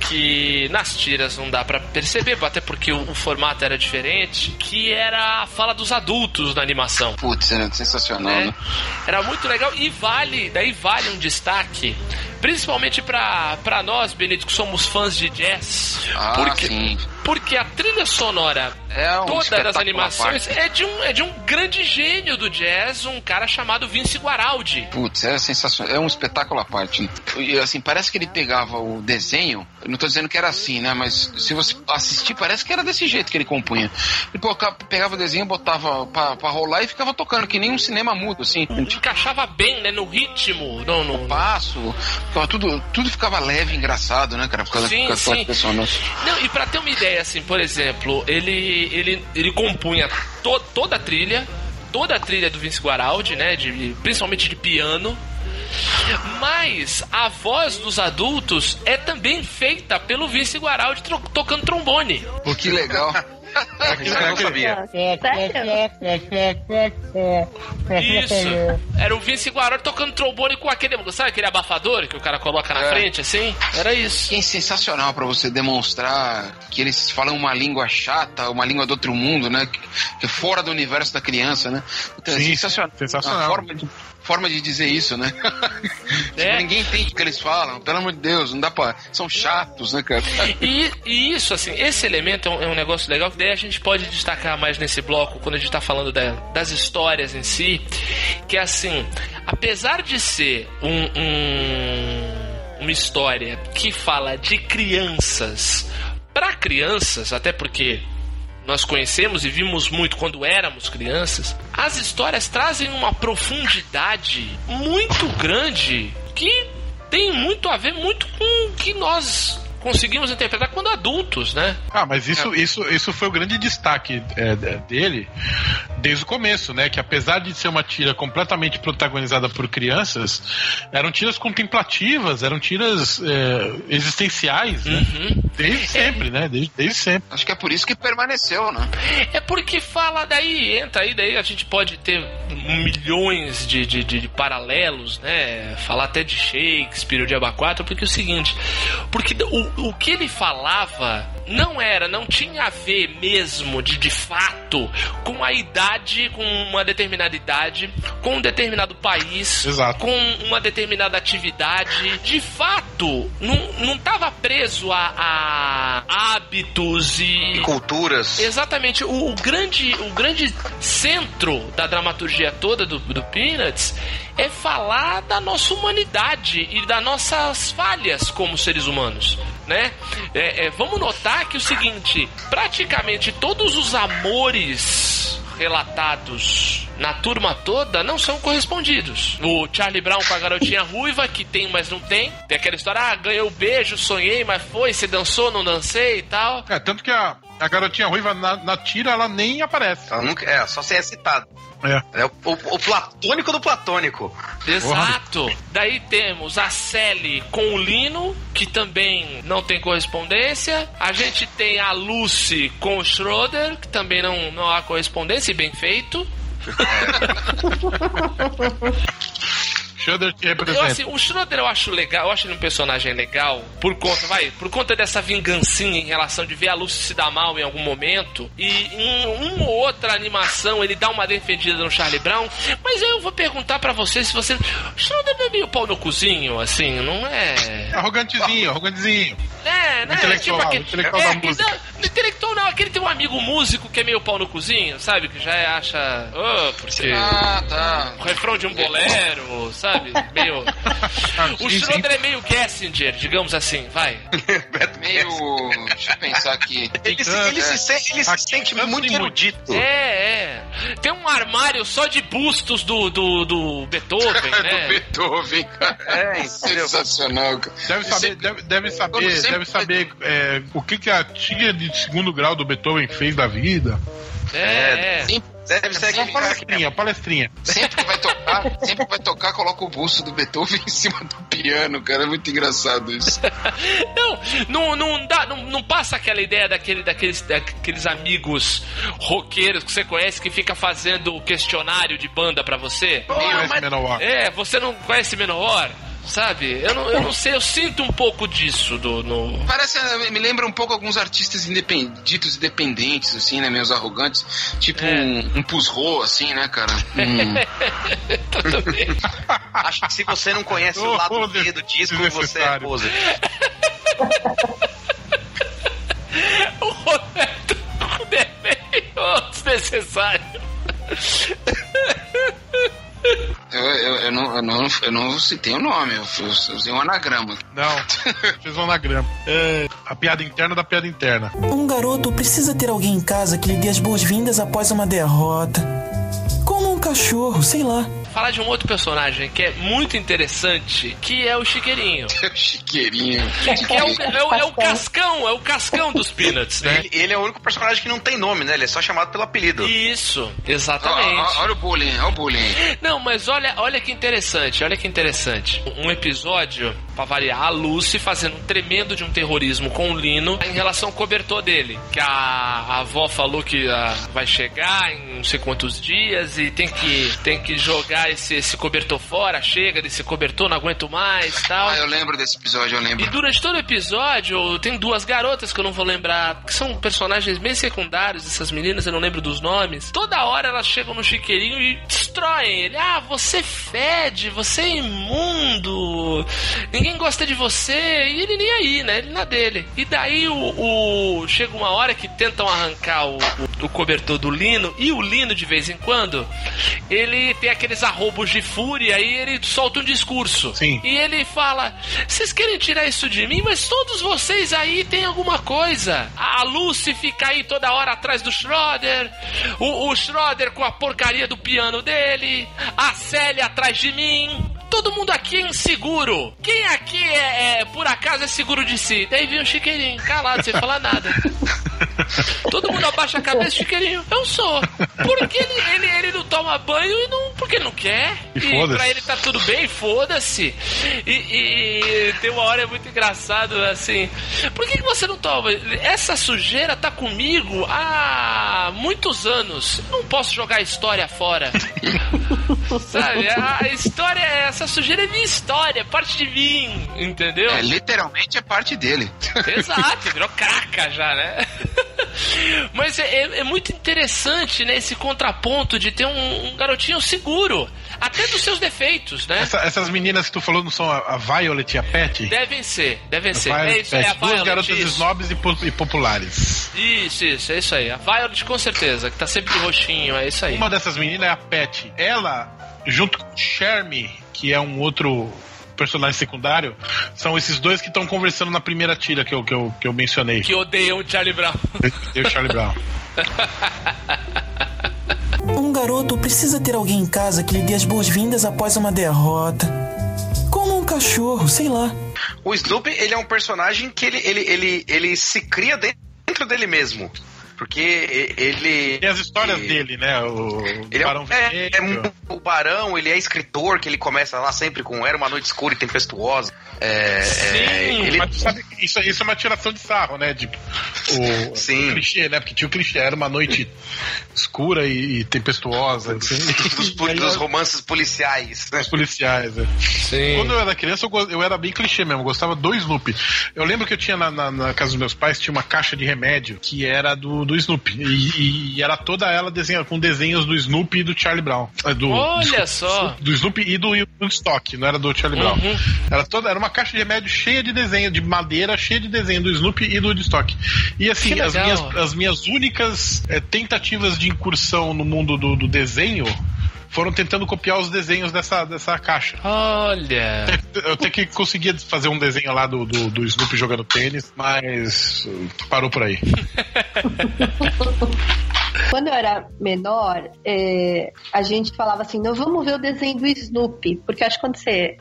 que nas tiras não dá pra perceber, até porque o, o formato era diferente, que era a fala dos adultos na animação. Putz, era sensacional, né? Né? Era muito legal e vale, daí vale um destaque Principalmente pra, pra nós, Benito, que somos fãs de jazz. Ah, porque, sim. Porque a trilha sonora é um toda das animações é de, um, é de um grande gênio do jazz, um cara chamado Vince Guaraldi. Putz, é sensacional. É um espetáculo à parte. E, assim, parece que ele pegava o desenho, eu não tô dizendo que era assim, né? Mas se você assistir, parece que era desse jeito que ele compunha. Ele pegava o desenho, botava pra, pra rolar e ficava tocando, que nem um cinema mudo, assim. Ele encaixava bem, né? No ritmo, no, no, no passo... Então, tudo, tudo ficava leve, engraçado, né, cara? Por causa sim, da, sim. Pessoa, né? Não, e pra ter uma ideia, assim, por exemplo, ele, ele, ele compunha to, toda a trilha, toda a trilha do Vince Guaraldi, né, de, principalmente de piano, mas a voz dos adultos é também feita pelo Vince Guaraldi tro, tocando trombone. Pô, que legal. É aquilo que eu não sabia. Isso. Era o Vince Guaraldi tocando trombone com aquele... Sabe aquele abafador que o cara coloca na é. frente, assim? Era isso. Que é sensacional pra você demonstrar que eles falam uma língua chata, uma língua do outro mundo, né? Que é fora do universo da criança, né? Então, sim, é sensacional. Sensacional. A forma de... forma de dizer isso, né? É. Tipo, ninguém entende o que eles falam, pelo amor de Deus, não dá pra... São chatos, né, cara? E, e isso, assim, esse elemento é um, é um negócio legal, que daí a gente pode destacar mais nesse bloco, quando a gente tá falando da, das histórias em si, que é assim, apesar de ser um, um, uma história que fala de crianças pra crianças, até porque... nós conhecemos e vimos muito quando éramos crianças, as histórias trazem uma profundidade muito grande que tem muito a ver muito com o que nós conseguimos interpretar quando adultos, né? Ah, mas isso, é. isso, isso foi o grande destaque é, dele desde o começo, né? Que apesar de ser uma tira completamente protagonizada por crianças, eram tiras contemplativas, eram tiras é, existenciais, uhum. né? Desde sempre, é, né? Desde, desde sempre. Acho que é por isso que permaneceu, né? É porque fala daí, entra aí, daí a gente pode ter milhões de, de, de paralelos, né? Falar até de Shakespeare ou de Abacuatra, porque é o seguinte, porque o, o que ele falava não era, não tinha a ver mesmo de, de fato com a idade, com uma determinada idade, com um determinado país, exato. Com uma determinada atividade. De fato, não estava preso a, a hábitos e... e culturas. Exatamente. O, o, grande, o grande centro da dramaturgia toda do, do Peanuts é falar da nossa humanidade e das nossas falhas como seres humanos, né? É, é, vamos notar que o seguinte, praticamente todos os amores relatados na turma toda não são correspondidos. O Charlie Brown com a garotinha ruiva, que tem, mas não tem. Tem aquela história, ah, ganhei o beijo, sonhei, mas foi, você dançou, não dancei e tal. É, tanto que a, a garotinha ruiva na, na tira, ela nem aparece. Ela nunca, é, só se é citada. É, é o, o, o platônico do platônico. Exato. Porra. Daí temos a Sally com o Lino, que também não tem correspondência. A gente tem a Lucy com o Schroeder, que também não, não há correspondência, e bem feito. Schroeder te representa. Eu, assim, o Schroeder eu acho legal, eu acho ele um personagem legal por conta, vai, por conta dessa vingancinha em relação de ver a Lucy se dar mal em algum momento, e em uma ou outra animação ele dá uma defendida no Charlie Brown, mas eu vou perguntar pra você se você... O Schroeder é meio pau no cozinho, assim, não é... Arrogantezinho, arrogantezinho. É, né? Intelectual, tipo aquele... intelectual é, da música. Não, intelectual não, aquele tem um amigo músico que é meio pau no cozinho, sabe? Que já é, acha... Oh, porque... Ah, tá. O refrão de um bolero, sabe? Sabe? Meio... O Schroeder é meio Gessinger, digamos assim, vai. Meio... Deixa eu pensar aqui. Ele se, ele é. se, sente, ele se sente muito erudito. É, é. Tem um armário só de bustos do, do, do Beethoven, né? Do Beethoven, cara. É, é sensacional, cara. Deve saber, sempre... deve, deve saber, sempre... deve saber é, o que, que a tia de segundo grau do Beethoven fez da vida. É, é. Sempre... Deve ser aqui, palestrinha, palestrinha. Sempre que vai tocar, sempre que vai tocar, coloca o busto do Beethoven em cima do piano, cara. É muito engraçado isso. Não, não, não, dá, não, não passa aquela ideia daquele, daqueles, daqueles amigos roqueiros que você conhece que fica fazendo questionário de banda pra você. Oh, não, mas... É, você não conhece Menor? sabe? Eu não, eu não sei, eu sinto um pouco disso do, no... Parece, me lembra um pouco alguns artistas ditos independentes, assim, né? Meus arrogantes. Tipo é. um, um Pusro, assim, né, cara? Hum. Acho que se você não conhece oh, o lado oh, B do disco, você é poser. O Roberto é meio desnecessário. Eu, eu, eu, não, eu, não, eu não citei o nome, eu, eu, eu usei um anagrama. Não, fiz um anagrama. É, a piada interna da piada interna. Um garoto precisa ter alguém em casa que lhe dê as boas-vindas após uma derrota. Como um cachorro, sei lá. Falar de um outro personagem que é muito interessante, que é o Chiqueirinho. O Chiqueirinho. Que é, o, é, o, é o Cascão, é o Cascão dos Peanuts, né? Ele, ele é o único personagem que não tem nome, né? Ele é só chamado pelo apelido. Isso, exatamente. Olha, olha o bullying, olha o bullying. Não, mas olha, olha que interessante, olha que interessante. Um episódio, pra variar, a Lucy fazendo um tremendo de um terrorismo com o Lino em relação ao cobertor dele. Que a, a avó falou que a, vai chegar em não sei quantos dias e tem que, tem que jogar Esse, esse cobertor fora, chega desse cobertor, não aguento mais, tal. Ah, eu lembro desse episódio, eu lembro. E durante todo o episódio, tem duas garotas que eu não vou lembrar, que são personagens meio secundários, essas meninas, eu não lembro dos nomes. Toda hora elas chegam no Chiqueirinho e destroem ele. Ah, você fede, você é imundo, ninguém gosta de você, e ele nem aí, né? Ele na dele. E daí o, o... chega uma hora que tentam arrancar o, o, o cobertor do Lino, e o Lino, de vez em quando, ele tem aqueles arrobos de fúria e ele solta um discurso. Sim. E ele fala: vocês querem tirar isso de mim, mas todos vocês aí tem alguma coisa. A Lucy fica aí toda hora atrás do Schroeder, o, o Schroeder com a porcaria do piano dele, a Célia atrás de mim. Todo mundo aqui é inseguro. Quem aqui é, é por acaso, é seguro de si? Daí vem o Chiqueirinho, calado, sem falar nada. Todo mundo abaixa a cabeça, Chiqueirinho, eu sou. Porque ele, ele, ele não toma banho e não, porque ele não quer. E, e pra ele tá tudo bem, foda-se. E, e, e tem uma hora, é muito engraçado, assim. Por que, que você não toma? Essa sujeira tá comigo há muitos anos. Eu não posso jogar a história fora. Sabe? A história é essa. Essa sujeira é minha história, é parte de mim, entendeu? É, literalmente é parte dele. Exato, virou craca já, né? Mas é, é muito interessante, né, esse contraponto de ter um, um garotinho seguro, até dos seus defeitos, né? Essa, essas meninas que tu falou não são a, a Violet e a Patty? Devem ser, devem a ser. Violet, é isso, é a Violet, duas garotas isso. Snobs e, po- e populares. Isso, isso, é isso aí. A Violet com certeza, que tá sempre de roxinho, é isso aí. Uma dessas meninas é a Patty. Ela, junto com o Shermie, que é um outro personagem secundário, são esses dois que estão conversando na primeira tira que eu, que eu, que eu mencionei. Que odeiam o Charlie Brown. Odeiam o Charlie Brown. Um garoto precisa ter alguém em casa que lhe dê as boas-vindas após uma derrota. Como um cachorro, sei lá. O Snoopy, ele é um personagem que ele, ele, ele, ele se cria dentro dele mesmo. Porque ele... Tem as histórias ele, dele, né? O, ele o Barão é, é, é, O Barão, ele é escritor, que ele começa lá sempre com Era uma noite escura e tempestuosa. É, Sim, é, ele... mas sabe, isso, isso é uma tiração de sarro, né? De, o, Sim. O clichê, né? Porque tinha o clichê, era uma noite escura e, e tempestuosa. Assim. Dos, dos, aí, dos romances policiais. Né? Os policiais, é. Sim. Quando eu era criança, eu, eu era bem clichê mesmo, gostava do Snoopy. Eu lembro que eu tinha na, na, na casa dos meus pais, tinha uma caixa de remédio, que era do do Snoopy, e, e era toda ela desenhada com desenhos do Snoopy e do Charlie Brown. Do, Olha do, só! Do Snoopy e do Woodstock, não era do Charlie uhum. Brown. Era, toda, era uma caixa de remédio cheia de desenho, de madeira, cheia de desenho do Snoopy e do Woodstock. E assim, as minhas, as minhas únicas é, tentativas de incursão no mundo do, do desenho foram tentando copiar os desenhos dessa, dessa caixa. Olha! Eu até que conseguia fazer um desenho lá do, do, do Snoopy jogando tênis, mas parou por aí. Quando eu era menor, é, a gente falava assim, não vamos ver o desenho do Snoopy, porque acho que quando você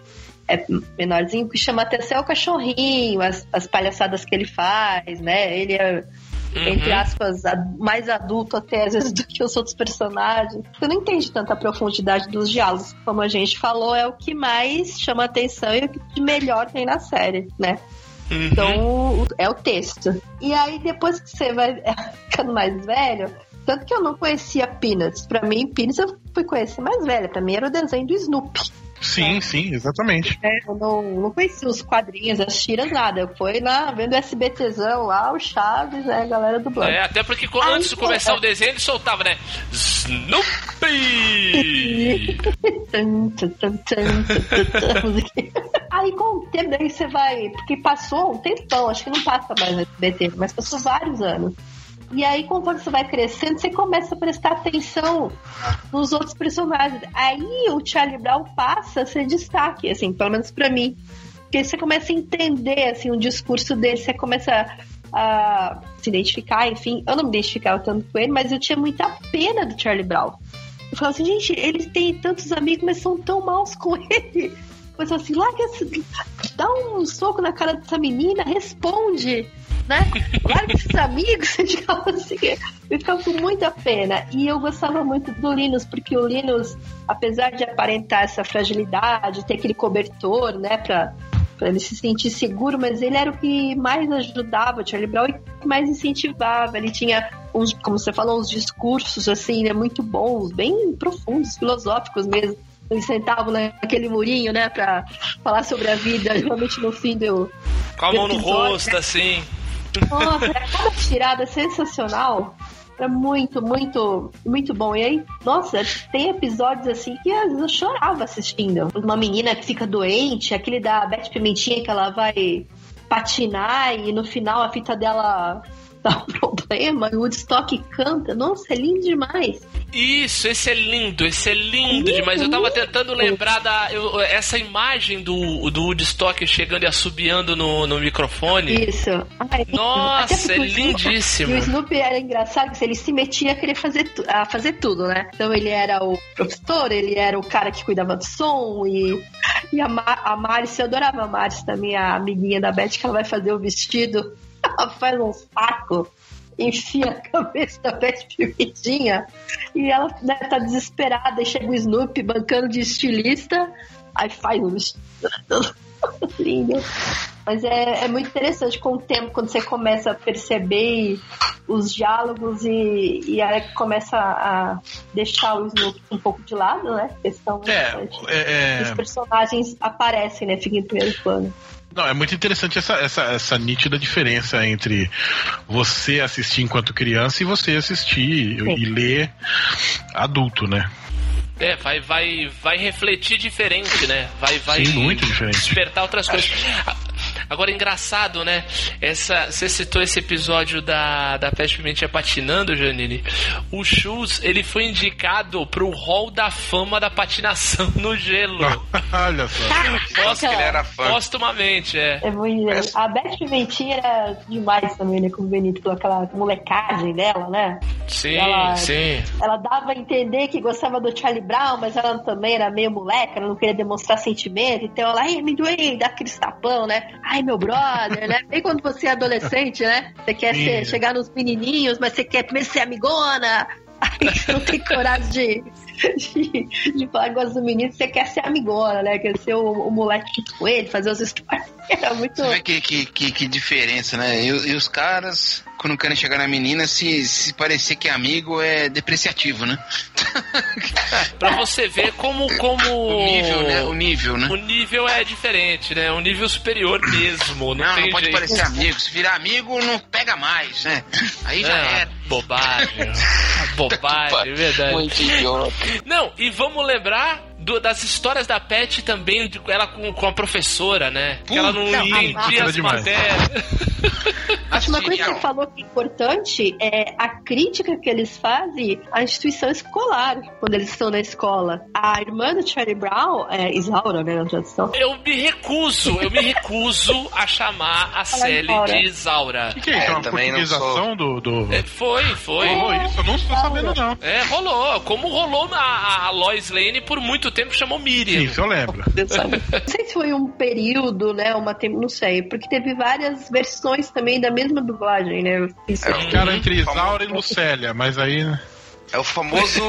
é menorzinho, que chama até o cachorrinho, as, as palhaçadas que ele faz, né? Ele é... Uhum. Entre aspas, mais adulto até às vezes do que os outros personagens. Você não entende tanta profundidade dos diálogos. Como a gente falou, é o que mais chama atenção e o que de melhor tem na série, né? Uhum. Então, é o texto. E aí, depois que você vai ficando mais velho... Tanto que eu não conhecia Peanuts. Pra mim, Peanuts eu fui conhecer mais velha. Pra mim era o desenho do Snoopy. Sim, é. sim, exatamente. É, eu não, não conheci os quadrinhos, as tiras, nada. Eu fui lá vendo o SBTzão lá, o Chaves, né, a galera do Blanco. É, até porque quando, antes de começar o desenho, ele soltava, né? Snoopy! Aí com o tempo daí você vai... Porque passou um tempão, acho que não passa mais no S B T, mas passou vários anos. E aí, conforme você vai crescendo, você começa a prestar atenção nos outros personagens. Aí o Charlie Brown passa a ser destaque, assim, pelo menos pra mim. Porque você começa a entender, assim, o discurso dele, você começa a se identificar, enfim. Eu não me identificava tanto com ele, mas eu tinha muita pena do Charlie Brown. Eu falava assim, gente, ele tem tantos amigos, mas são tão maus com ele. Mas assim, larga esse... dá um soco na cara dessa menina, responde, né? Larga esses amigos, digamos assim. Eu ficava com muita pena. E eu gostava muito do Linus, porque o Linus, apesar de aparentar essa fragilidade, ter aquele cobertor, né, pra, pra ele se sentir seguro, mas ele era o que mais ajudava o Charlie Brown e mais incentivava. Ele tinha, uns, como você falou, uns discursos, assim, né, muito bons, bem profundos, filosóficos mesmo. Eles sentavam naquele murinho, né, pra falar sobre a vida, realmente no fim do... Com a mão no rosto, né? Assim. Nossa, era uma tirada sensacional. Era muito, muito, muito bom. E aí, nossa, tem episódios assim que às vezes eu chorava assistindo. Uma menina que fica doente, aquele da Beth Pimentinha, que ela vai patinar e no final a fita dela... dá um problema, o Woodstock canta. Nossa, é lindo demais. Isso, esse é lindo, esse é lindo, lindo demais. Eu tava lindo. tentando lembrar da, eu, essa imagem do, do Woodstock chegando e assobiando no, no microfone. Isso. Ai, nossa, é lindíssimo. E o Snoopy era engraçado, porque ele se metia a querer fazer, a fazer tudo, né? Então ele era o professor, ele era o cara que cuidava do som, e, e a, Mar, a Maris, eu adorava a Maris também, a amiguinha da Beth, que ela vai fazer o vestido. Ela faz um saco, enfia a cabeça da Beth Pimentinha e ela, né, tá desesperada. E chega o Snoopy bancando de estilista, aí faz um lindo. Mas é, é muito interessante com o tempo, quando você começa a perceber os diálogos e, e aí começa a deixar o Snoopy um pouco de lado, né? Questão é, é, é... Os personagens aparecem, né? Ficam em primeiro plano. Não, é muito interessante essa, essa, essa nítida diferença entre você assistir enquanto criança e você assistir Sim. e ler adulto, né? É, vai, vai, vai refletir diferente, né? Vai, vai Sim, muito diferente. Despertar outras coisas. Agora, engraçado, né? Essa, você citou esse episódio da, da Pet Pimentinha patinando, Janine. O Schulz, ele foi indicado pro Hall da Fama da patinação no gelo. Olha só. Posto, que ele era fã. Postumamente, é. é muito... A Pet Pimentinha era demais também, né? Com o Benito, com aquela molecagem dela, né? Sim, ela, sim. Ela dava a entender que gostava do Charlie Brown, mas ela também era meio moleca, ela não queria demonstrar sentimento. Então ela, ai, me doei, dá aquele tapão, né? Ai, meu brother, né? Bem quando você é adolescente, né? Você quer ser, chegar nos menininhos, mas você quer primeiro ser amigona. Aí você não tem coragem de, de, de falar com os meninos, você quer ser amigona, né? Quer ser o, o moleque com ele, fazer os histórias. Era muito... Você vê que, que, que, que diferença, né? E, e os caras, quando querem chegar na menina, se, se parecer que é amigo, é depreciativo, né? Pra você ver como... como... O, nível, né? o nível, né? O nível é diferente, né? O nível superior mesmo. Não, não, tem não pode jeito. Parecer amigo. Se virar amigo, não pega mais, né? Aí já é, era. Bobagem. Bobagem, é verdade. Muito idiota. Não, e vamos lembrar... das histórias da Pet também, de ela com, com a professora, né? Puta, ela não entendia as matérias. Acho uma coisa que você falou que é importante é a crítica que eles fazem à instituição escolar quando eles estão na escola. A irmã do Charlie Brown, é, Isaura, né, na tradução. Eu me recuso, eu me recuso a chamar a Sally de Isaura. O que, que é isso? É, uma portuguesação do... do... É, foi, foi. Rolou é, isso, eu não estou sabendo não. É, rolou. Como rolou a, a Lois Lane por muito tempo. tempo chamou Miriam. Isso eu lembro. Não sei se foi um período, né? Uma te... Não sei, porque teve várias versões também da mesma dublagem, né? Isso é o cara entre Isaura e Lucélia, mas aí... É o famoso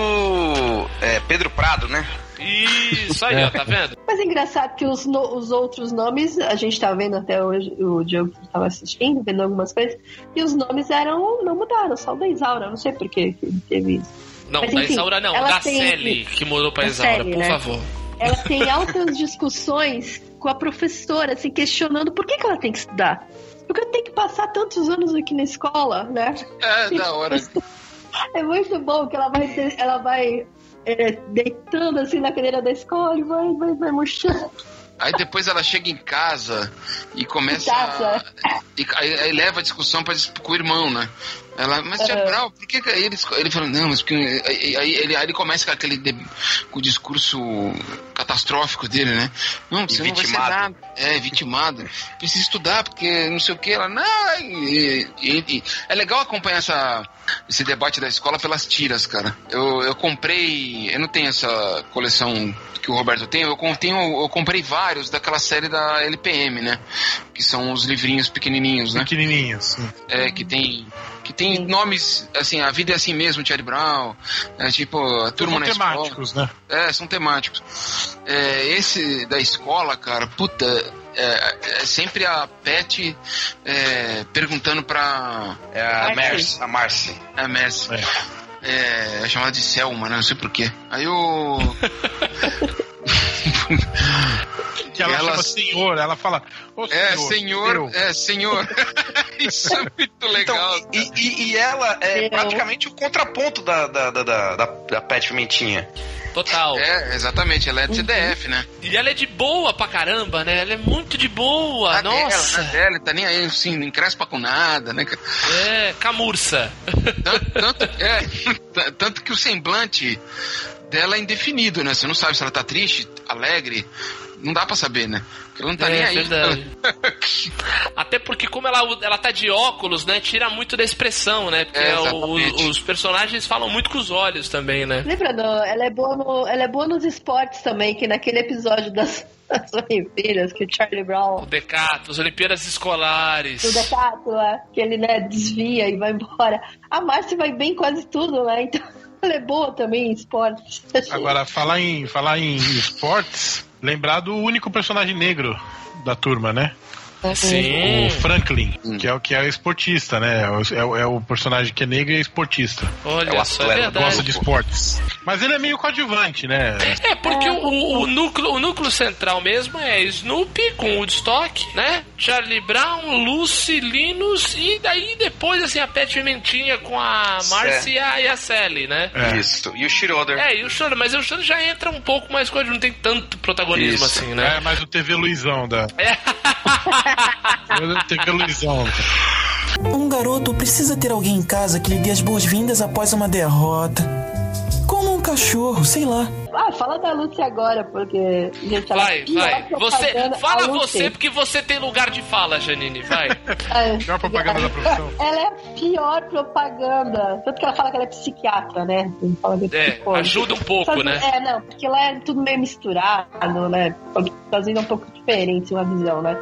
é, Pedro Prado, né? Isso aí, ó, tá vendo? Mas é engraçado que os, no, os outros nomes, a gente tá vendo até hoje, o Diogo tava assistindo, vendo algumas coisas, e os nomes eram, não mudaram, só o da Isaura, não sei por que teve isso. Não, mas, enfim, da Isaura não, da Sally, que mudou pra Isaura, Sally, por né? favor. Ela tem altas discussões com a professora, assim, questionando por que, que ela tem que estudar. Porque eu tenho que passar tantos anos aqui na escola, né? É, da hora. É muito bom que ela vai, ter, ela vai é, deitando assim na cadeira da escola e vai, vai, vai murchando. Aí depois ela chega em casa e começa casa. A, e, aí, aí leva a discussão pra, com o irmão, né? Ela, mas tia Brau, uhum. por que que... Aí ele, ele fala, não, mas porque... Aí, aí, ele, aí ele começa com aquele... De, com o discurso catastrófico dele, né? Não, você não vai ser nada. É, vitimado. Precisa estudar, porque não sei o que. Ela, não... E, e, e, é legal acompanhar essa, esse debate da escola pelas tiras, cara. Eu, eu comprei... Eu não tenho essa coleção que o Roberto tem. Eu, tenho, eu comprei vários daquela série da L P M, né? Que são os livrinhos pequenininhos, né? Pequenininhos, sim. É, que tem... Que tem Sim. nomes, assim, a vida é assim mesmo, Charlie Brown, é, tipo, a turma na escola. São temáticos, né? É, são temáticos. É, esse da escola, cara, puta, é, é sempre a Pat é, perguntando pra... É a Mercy. A Mercy. A Mercy. É. É, é chamada de Selma, né? Não sei porquê. Aí o... Que ela, ela chama senhor, ela fala oh, senhor, é senhor, eu. é senhor Isso é muito legal. Então, e, e, e ela é eu. praticamente o contraponto da, da, da, da, da Pat Pimentinha. Total. É, exatamente, ela é do C D F, uhum. né? E ela é de boa pra caramba, né? Ela é muito de boa, tá nossa. Dela, né? Ela tá nem aí, assim, não encrespa com nada, né? É, camurça. Tanto, tanto, é, tanto que o semblante dela é indefinido, né? Você não sabe se ela tá triste, alegre, não dá pra saber, né? Porque ela não tá é, nem aí. Verdade. Até porque como ela, ela tá de óculos, né? Tira muito da expressão, né? Porque é, o, os personagens falam muito com os olhos também, né? Lembra, não? Ela é boa, no, ela é boa nos esportes também, que naquele episódio das, das Olimpíadas, que o Charlie Brown... O Decato, as Olimpíadas Escolares. O Decato, né? Que ele, né, desvia e vai embora. A Márcia vai bem em quase tudo, né? Então ela é boa também em esportes. Agora, falar em, falar em esportes... Lembrar do único personagem negro da turma, né? Sim. O Franklin, que é o que é esportista, né? É o, é o personagem que é negro e é esportista. Olha, é só, é verdade. Gosta de esportes. Mas ele é meio coadjuvante, né? É, porque o, o, núcleo, o núcleo central mesmo é Snoopy com Woodstock, né? Charlie Brown, Lucy, Linus e daí depois, assim, a Pat Pimentinha com a Marcia e a Sally, né? É. Isso. E o Schroeder. É, e o Schroeder. Mas o Schroeder já entra um pouco mais coadjuvante, não tem tanto protagonismo Isso. assim, né? É, mas o T V Luizão da... É. Um garoto precisa ter alguém em casa que lhe dê as boas-vindas após uma derrota. Como um cachorro, sei lá. Ah, fala da Lucy agora, porque... Gente, vai, vai. Você, fala você, porque você tem lugar de fala, Jeanine, vai. É, pior propaganda da profissão. Ela é a pior propaganda. Tanto que ela fala que ela é psiquiatra, né? Fala que é, é ajuda um pouco, Sozinho, né? É, não, porque lá é tudo meio misturado, né? Sozinho é um pouco diferente uma visão, né?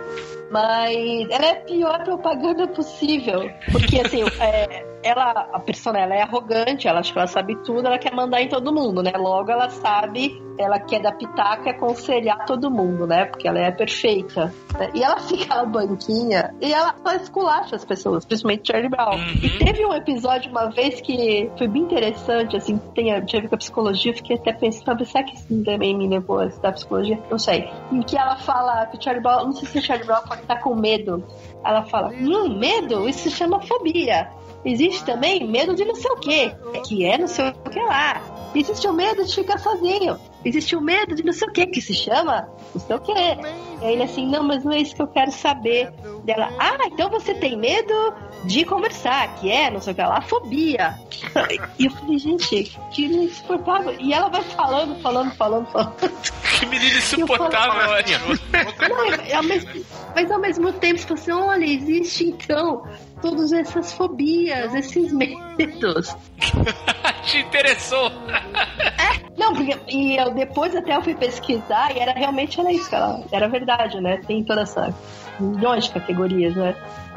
Mas ela é a pior propaganda possível. Porque, assim, é, ela, a persona, ela é arrogante, ela acha que ela sabe tudo, ela quer mandar em todo mundo, né? Logo, ela sabe, ela quer dar pitaco e aconselhar todo mundo, né? Porque ela é perfeita. Né? E ela fica na banquinha e ela só esculacha as pessoas, principalmente Charlie Brown. Uhum. E teve um episódio uma vez que foi bem interessante, assim, tem a ver com a psicologia, eu fiquei até pensando, será que isso também me levou a estudar psicologia? Não sei. Em que ela fala que Charlie Brown, não sei se Charlie Brown tá com medo. Ela fala, hum, medo? Isso se chama fobia. Existe também medo de não sei o que, que é não sei o que lá. Existe o medo de ficar sozinho. Existe o medo de não sei o que, que se chama não sei o que. E aí ele assim, não, mas não é isso que eu quero saber. E ela, ah, então você tem medo de conversar, que é não sei o que lá, fobia. E eu falei, gente, que menina insuportável. E ela vai falando, falando, falando, falando. Que menina insuportável, olha. Mas ao mesmo tempo, você fala assim, olha, existe então todas essas fobias, esses medos. Te interessou. É, não, porque e eu, depois até eu fui pesquisar e era realmente era isso, cara. Era verdade, né? Tem toda essa milhões de categorias, né?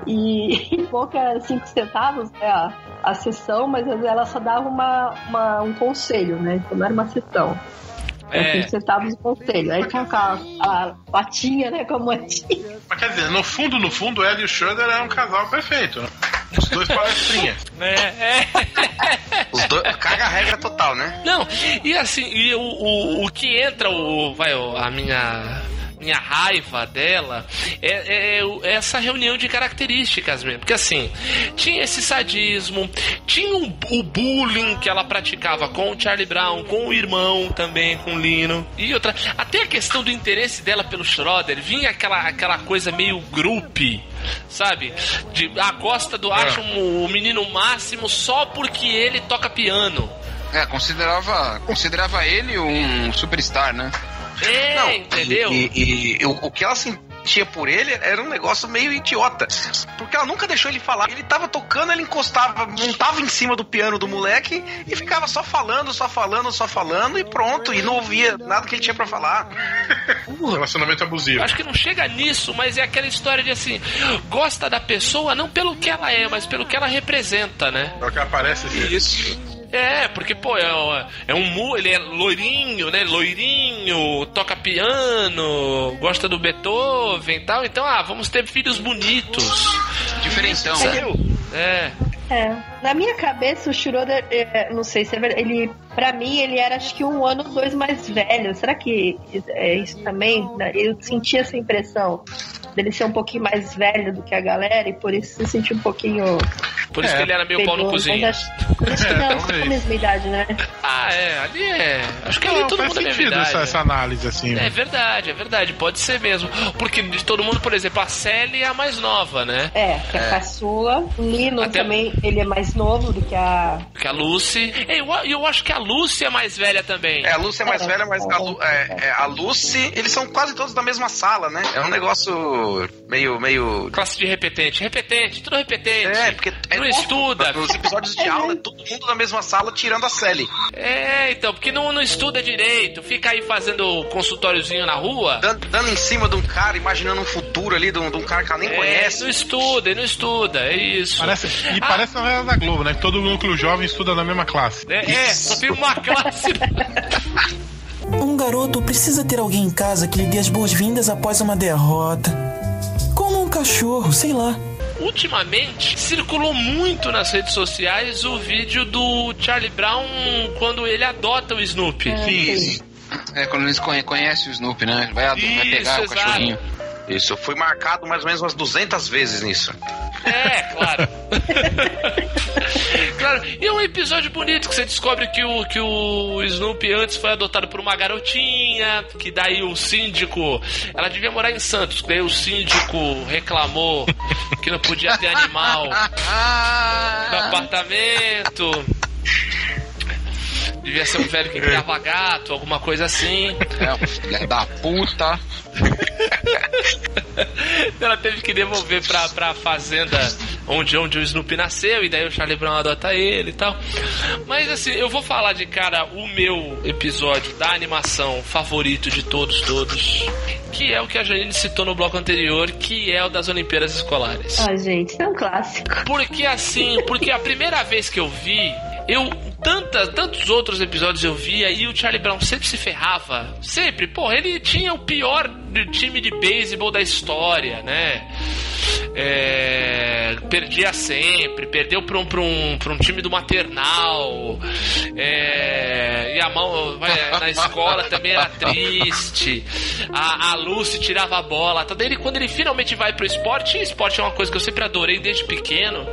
E, e pouca cinco centavos, né, a, a sessão, mas ela só dava uma, uma, um conselho, né? Então não era uma sessão. É. Você tava no conselho. Aí tinha a patinha, né? Como a tia. Mas quer dizer, no fundo, no fundo, ela e o Schroeder eram um casal perfeito, né? Os dois palestrinhas. É, é. Os dois, caga a regra total, né? Não, e assim, e o, o, o que entra, o, vai, a minha... minha raiva dela é, é, é essa reunião de características mesmo, porque assim tinha esse sadismo, tinha o, o bullying que ela praticava com o Charlie Brown, com o irmão também, com o Lino, e outra, até a questão do interesse dela pelo Schroeder, vinha aquela, aquela coisa meio groupie, sabe, de, a gosta do, acha o menino máximo só porque ele toca piano, é, considerava, considerava ele um superstar, né? É, não, entendeu? E, e, e o, o que ela sentia por ele era um negócio meio idiota, porque ela nunca deixou ele falar. Ele tava tocando, ele encostava, montava em cima do piano do moleque e ficava só falando, só falando, só falando e pronto, e não ouvia nada que ele tinha pra falar. Uh, relacionamento abusivo. Acho que não chega nisso, mas é aquela história de assim, gosta da pessoa não pelo que ela é, mas pelo que ela representa, né? Pelo que aparece assim. Isso. É, porque, pô, é, é um mu, ele é loirinho, né? Loirinho, toca piano, gosta do Beethoven e tal. Então, ah, vamos ter filhos bonitos. Diferentão. É. É. Na minha cabeça, o Schroeder, é, não sei se é verdade, ele, pra mim, ele era acho que um ano ou dois mais velho. Será que é isso também? Eu senti essa impressão dele ser um pouquinho mais velho do que a galera e por isso eu senti um pouquinho... Por isso é, que ele era meio pau no cozinho. Acho, acho que não, é, é a mesma idade, né? Ah, é, ali é... Acho que ali não, todo mundo é mesma idade. Faz sentido essa análise, assim. É, é verdade, é verdade, pode ser mesmo. Porque de todo mundo, por exemplo, a Sally é a mais nova, né? É, que é a caçula. O Lino Até... também, ele é mais novo do que a... Que a Lucy. E eu, eu acho que a Lucy é mais velha também. É, a Lucy é mais é, velha, mas é, a, Lu, é, é, a Lucy... Eles são quase todos da mesma sala, né? É um negócio meio... meio... Classe de repetente. Repetente, tudo repetente. É, porque... É não estuda. Nos episódios de aula, todo mundo na mesma sala, tirando a Sally. É, então, porque não, não estuda direito, fica aí fazendo consultóriozinho na rua. Dando, dando em cima de um cara, imaginando um futuro ali, de um, de um cara que ela nem é, conhece. Não estuda, não estuda, é isso. Parece, e ah, parece a novela da Globo, né? Que todo núcleo jovem estuda na mesma classe. É, é só tem uma classe. Um garoto precisa ter alguém em casa que lhe dê as boas-vindas após uma derrota. Como um cachorro, sei lá. Ultimamente, circulou muito nas redes sociais o vídeo do Charlie Brown quando ele adota o Snoopy. Sim. É, quando eles conhecem o Snoopy, né? Vai, Isso, vai pegar exato. o cachorrinho. Isso, eu fui marcado mais ou menos umas duzentas vezes nisso. É, claro. Claro. E é um episódio bonito que você descobre que o, que o Snoopy antes foi adotado por uma garotinha, que daí o síndico, ela devia morar em Santos, daí o síndico reclamou que não podia ter animal no apartamento. Devia ser um velho que criava gato, alguma coisa assim. É, filha da puta. Ela teve que devolver pra, pra fazenda onde, onde o Snoopy nasceu, e daí o Charlie Brown adota ele e tal. Mas assim, eu vou falar de cara o meu episódio da animação favorito de todos, todos, que é o que a Jeanine citou no bloco anterior, que é o das Olimpíadas Escolares. Ah, gente, isso é um clássico. Porque assim, porque a primeira vez que eu vi, eu... Tanta, tantos outros episódios eu via e o Charlie Brown sempre se ferrava. Sempre, porra, ele tinha o pior time de beisebol da história, né? É, perdia sempre, perdeu pra um, pra um, pra um time do maternal. É, e a mão é, na escola também era triste. A, a Lucy tirava a bola. Então, ele, quando ele finalmente vai pro esporte, e esporte é uma coisa que eu sempre adorei desde pequeno.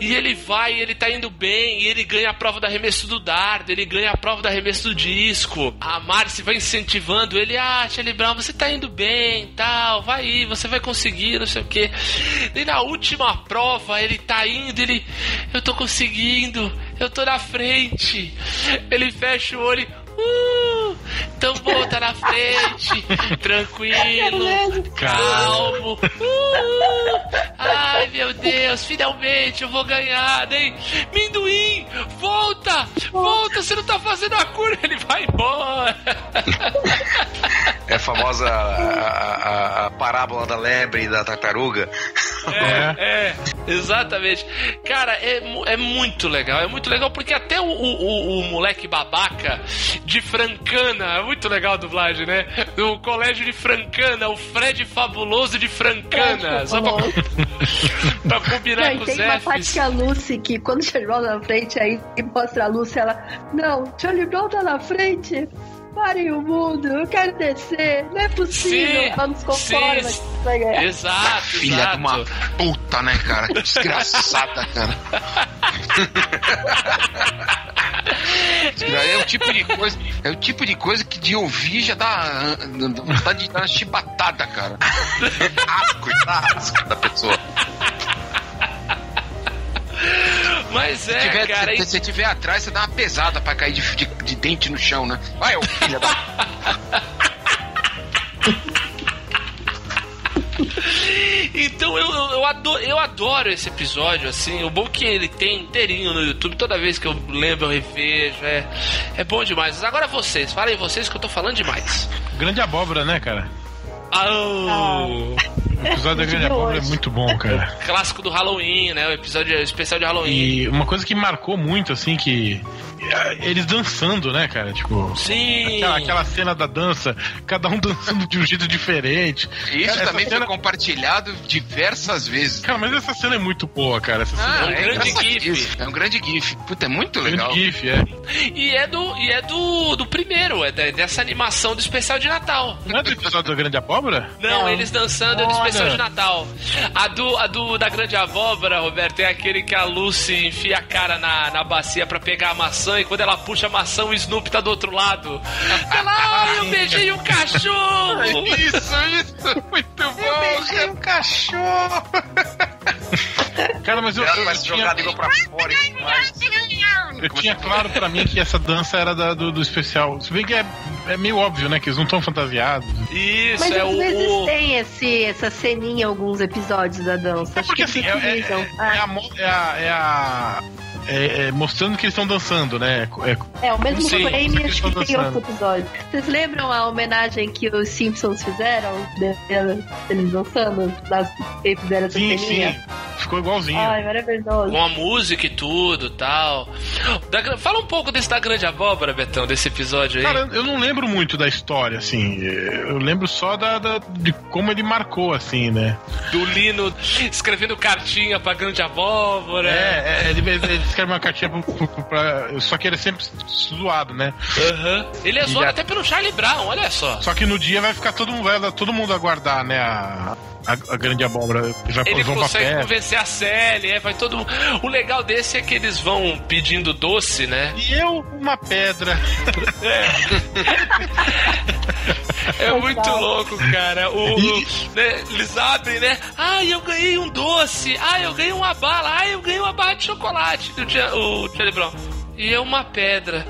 E ele vai, ele tá indo bem, e ele ganha a prova do arremesso do dardo, ele ganha a prova do arremesso do disco. A Marcy vai incentivando ele, ah, Charlie Brown, você tá indo bem, tal, vai aí, você vai conseguir, não sei o quê. E na última prova, ele tá indo, ele, eu tô conseguindo, eu tô na frente. Ele fecha o olho, uh, então bom, tá na frente, tranquilo, calmo. Uh, ai, meu Deus, finalmente eu vou ganhar, hein? Minduin, volta, volta, você não tá fazendo a cura. Ele vai embora. É a famosa a, a, a parábola da lebre e da tartaruga. É, é, exatamente. Cara, é, é muito legal. É muito legal porque até o, o, o moleque babaca de Francana, é muito legal a dublagem, né? Do colégio de Francana, o Fred Fabuloso de Francana. Fred, só pra, pra combinar não, com os Fs. Tem uma parte que a Lucy, que quando o Charlie Brown tá na frente, aí mostra a Lucy, ela, não, Charlie Brown tá na frente. Parem o mundo, eu quero descer, não é possível, sim, vamos conforme. Sim. Exato, filha exato. De uma puta, né, cara? Que desgraçada, cara. É o tipo de coisa, é o tipo de coisa que de ouvir já dá vontade de dar uma chibatada, cara. Asco, asco da pessoa. Mas é, se tiver, cara... Se você estiver atrás, você dá uma pesada pra cair de, de, de dente no chão, né? Vai, ô filha da... Então eu, eu, eu, adoro, eu adoro esse episódio, assim. O bom que ele tem inteirinho no YouTube. Toda vez que eu lembro, eu revejo. É, é bom demais. Mas agora vocês, falem vocês que eu tô falando demais. Grande Abóbora, né, cara? Oh. O episódio da Grande Abóbora é muito bom, cara. Clássico do Halloween, né? O episódio especial de Halloween. E uma coisa que marcou muito, assim, que... Eles dançando, né, cara? Tipo... Sim! Aquela, aquela cena da dança, cada um dançando de um jeito diferente. Isso cara, também cena... foi compartilhado diversas vezes. Cara, mas essa cena é muito boa, cara. Essa ah, cena é, é um grande gif. gif. É um grande gif. Puta, é muito legal. Grande gif, é. E é do, e é do, do primeiro, é dessa animação do especial de Natal. Não é do episódio da Grande Abóbora? Não, não. Eles dançando é do especial de Natal. A do, a do da Grande Abóbora, Roberto, é aquele que a Lucy enfia a cara na, na bacia pra pegar a maçã. E quando ela puxa a maçã, o Snoopy tá do outro lado. Ela, eu beijei um cachorro. Isso, isso, muito bom. Eu beijei um cachorro. Cara, mas eu, eu, eu tinha... pra fora, mas... eu tinha claro pra mim que essa dança era da, do, do especial. Se bem que é, é meio óbvio, né? Que eles não estão fantasiados. Isso, mas é o... Mas às vezes tem esse, essa ceninha em alguns episódios da dança. É porque acho que assim, é, é, é, ah. é, a, é a... É a... É, é, mostrando que eles estão dançando, né? É, é o mesmo sei, frame que, que tem outro episódio. Vocês lembram a homenagem que os Simpsons fizeram? Eles dançando? Das, eles fizeram essa sim, ceninha? Sim. Ficou igualzinho. Ai, maravilhoso. Com a música e tudo, tal. Da, fala um pouco desse da Grande Abóbora, Betão, desse episódio aí. Cara, eu não lembro muito da história, assim. Eu lembro só da, da, de como ele marcou, assim, né? Do Lino escrevendo cartinha pra Grande Abóbora. É, é ele, ele escreve uma cartinha pra, pra, pra... Só que ele é sempre zoado, né? Uhum. Ele é zoado e até pelo Charlie Brown, olha só. Só que no dia vai ficar todo mundo, vai, todo mundo aguardar, né? A... A, a Grande Abóbora já ele consegue convencer a Sally, é, vai todo mundo. O legal desse é que eles vão pedindo doce, né? E eu, uma pedra. É, é muito louco, cara. O, o, né, eles abrem, né? Ah, eu ganhei um doce. Ah, eu ganhei uma bala. Ah, eu ganhei uma barra de chocolate. O Charlie Brown. E é uma pedra.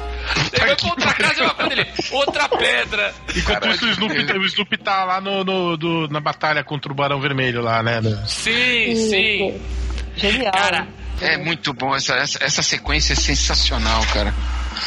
Ele vai pra outra casa e uma coisa dele. Outra pedra. Enquanto caraca, isso, o Snoopy, o Snoopy tá lá no, no, do, na batalha contra o Barão Vermelho lá, né? Sim, isso. Sim. Genial. Cara, é muito bom. Essa, essa, essa sequência é sensacional, cara.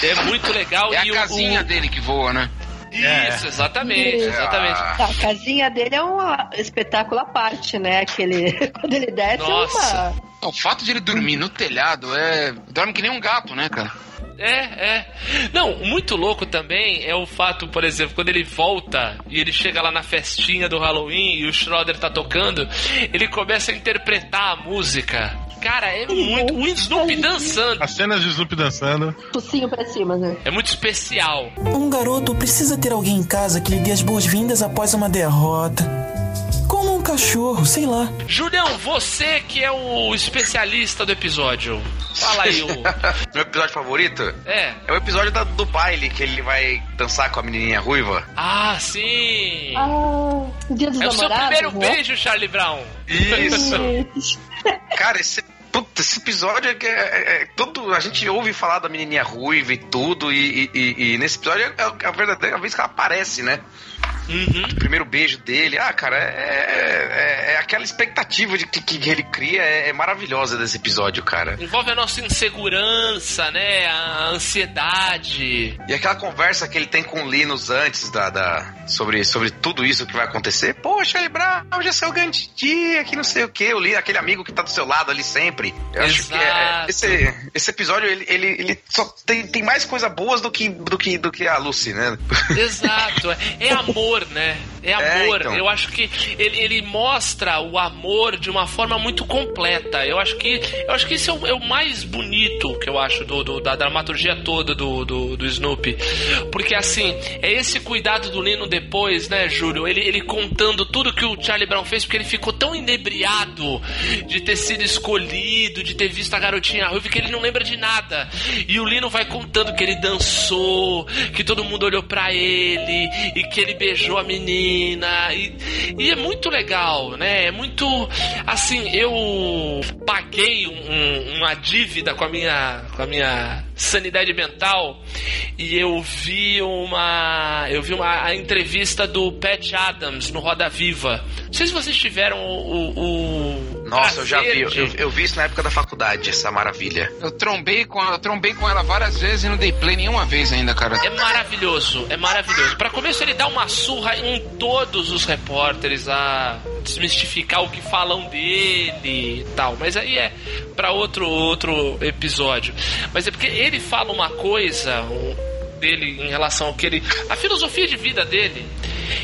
É muito legal. É e a casinha o... dele que voa, né? Isso, é. exatamente, Isso. exatamente. A casinha dele é um espetáculo à parte, né? Aquele... Quando ele desce, nossa. Uma... O fato de ele dormir no telhado é... Dorme que nem um gato, né, cara? É, é. Não, muito louco também é o fato, por exemplo, quando ele volta e ele chega lá na festinha do Halloween e o Schroeder tá tocando, ele começa a interpretar a música. Cara, é muito... O Snoopy dançando. As cenas de Snoopy dançando. Tocinho pra cima, né? É muito especial. Um garoto precisa ter alguém em casa que lhe dê as boas-vindas após uma derrota. Como um cachorro, sei lá. Julião, você que é o especialista do episódio, fala aí o... Meu episódio favorito? É. É o episódio da, do baile, que ele vai dançar com a menininha ruiva. Ah, sim. Ah, o dia dos namorados, é o seu primeiro né? beijo, Charlie Brown. Isso. Cara, esse... Puta, esse episódio é que é, é, todo, a gente ouve falar da menininha ruiva e tudo, e, e, e nesse episódio é a verdadeira vez que ela aparece, né? Uhum. O primeiro beijo dele. Ah, cara, é, é, é aquela expectativa de que, que ele cria é, é maravilhosa desse episódio, cara. Envolve a nossa insegurança, né? A ansiedade. E aquela conversa que ele tem com o Linus antes da, da, sobre, sobre tudo isso que vai acontecer. Poxa, Ibra, hoje é seu grande dia, que não sei o quê. O Linus, aquele amigo que tá do seu lado ali sempre. Eu Exato. Acho que é, é, esse, esse episódio, ele, ele, ele só tem, tem mais coisas boas do que, do, que, do que a Lucy, né? Exato. É amor, né? É amor. É, então. Eu acho que ele, ele mostra o amor de uma forma muito completa. Eu acho que eu acho que esse é o, é o mais bonito que eu acho do, do, da dramaturgia toda do, do, do Snoopy. Porque, assim, é esse cuidado do Lino depois, né, Júlio? Ele, ele contando tudo que o Charlie Brown fez, porque ele ficou tão inebriado de ter sido escolhido, de ter visto a garotinha ruiva, que ele não lembra de nada. E o Lino vai contando que ele dançou, que todo mundo olhou pra ele e que ele beijou a menina. E, e é muito legal, né? É muito... Assim, eu paguei um, uma dívida com a minha... Com a minha... sanidade mental, e eu vi uma eu vi uma a entrevista do Pat Adams no Roda Viva. Não sei se vocês tiveram o... o, o Nossa, eu já vi. Eu, eu, eu vi isso na época da faculdade, essa maravilha. Eu trombei com, eu trombei com ela várias vezes e não dei play nenhuma vez ainda, cara. É maravilhoso, é maravilhoso. Pra começo, ele dá uma surra em todos os repórteres a desmistificar o que falam dele e tal. Mas aí é pra outro, outro episódio. Mas é porque ele fala uma coisa dele em relação ao que ele... A filosofia de vida dele,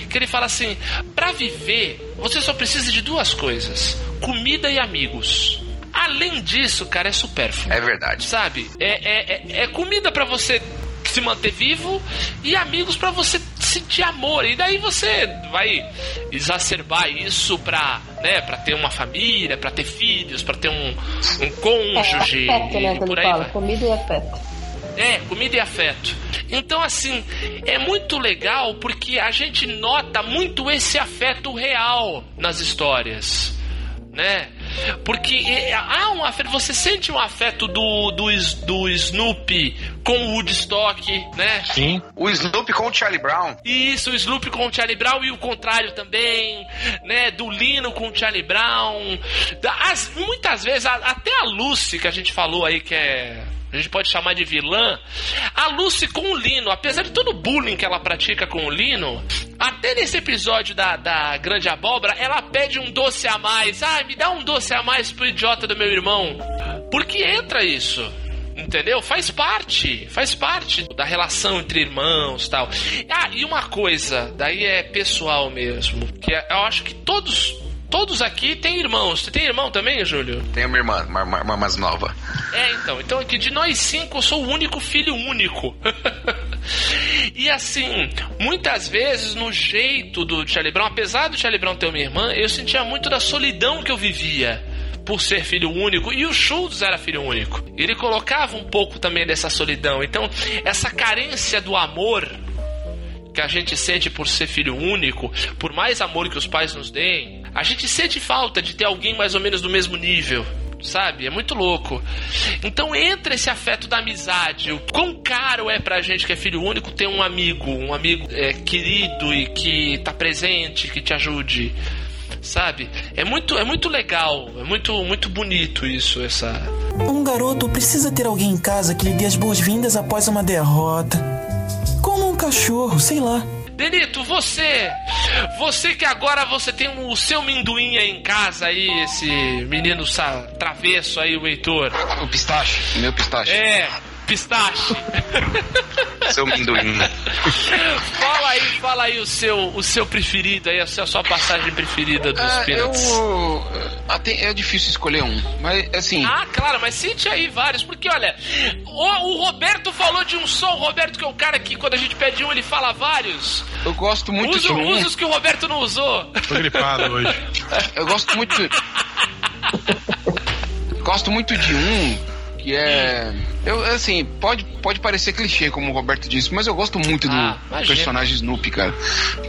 que ele fala assim: pra viver, você só precisa de duas coisas: comida e amigos. Além disso, cara, é supérfluo. É verdade. Sabe? É, é, é, é comida pra você se manter vivo e amigos pra você sentir amor. E daí você vai exacerbar isso pra... Né, pra ter uma família, pra ter filhos, pra ter um, um cônjuge. É, afeto, né, que ele fala. Comida e afeto. É, comida e afeto. Então, assim, é muito legal porque a gente nota muito esse afeto real nas histórias, né? Porque há um afeto, você sente um afeto do, do, do Snoopy com o Woodstock, né? Sim. O Snoopy com o Charlie Brown. Isso, o Snoopy com o Charlie Brown e o contrário também, né? Do Lino com o Charlie Brown. As, muitas vezes, a, até a Lucy, que a gente falou aí, que é... a gente pode chamar de vilã, a Lucy com o Lino, apesar de todo o bullying que ela pratica com o Lino, até nesse episódio da, da Grande Abóbora, ela pede um doce a mais. Ah, me dá um doce a mais pro idiota do meu irmão. Porque entra isso, entendeu? Faz parte, faz parte da relação entre irmãos e tal. Ah, e uma coisa, daí é pessoal mesmo, que eu acho que todos... Todos aqui têm irmãos. Você tem irmão também, Júlio? Tenho uma irmã, uma, uma, uma mais nova. É, então. Então, aqui de nós cinco, eu sou o único filho único. E assim, muitas vezes, no jeito do Charlie Brown, apesar do Charlie Brown ter uma irmã, eu sentia muito da solidão que eu vivia por ser filho único. E o Schulz era filho único. Ele colocava um pouco também dessa solidão. Então, essa carência do amor que a gente sente por ser filho único, por mais amor que os pais nos deem, a gente sente falta de ter alguém mais ou menos do mesmo nível, sabe? É muito louco. Então entra esse afeto da amizade. O quão caro é pra gente que é filho único ter um amigo, um amigo é, querido e que tá presente, que te ajude, sabe? É muito, é muito legal, é muito, muito bonito isso, essa... Um garoto precisa ter alguém em casa que lhe dê as boas-vindas após uma derrota. Cachorro, sei lá. Benito, você, você que agora você tem o seu Minduin aí em casa aí, esse menino sa- travesso aí, o Heitor. O pistache, meu pistache. É, pistache. Seu Minduin. Fala aí, fala aí o seu, o seu preferido aí, a sua, a sua passagem preferida dos ah, Peanuts. Eu... Ah, tem, é difícil escolher um, mas assim... Ah, claro, mas cite aí vários, porque olha, o, o Roberto falou de um som, o Roberto que é o cara que quando a gente pede um, ele fala vários. Eu gosto muito uso, de um... Usa os que o Roberto não usou. Tô gripado hoje. Eu gosto muito... gosto muito de um, que é... Eu, assim, pode, pode parecer clichê, como o Roberto disse, mas eu gosto muito do ah, personagem Snoopy, cara.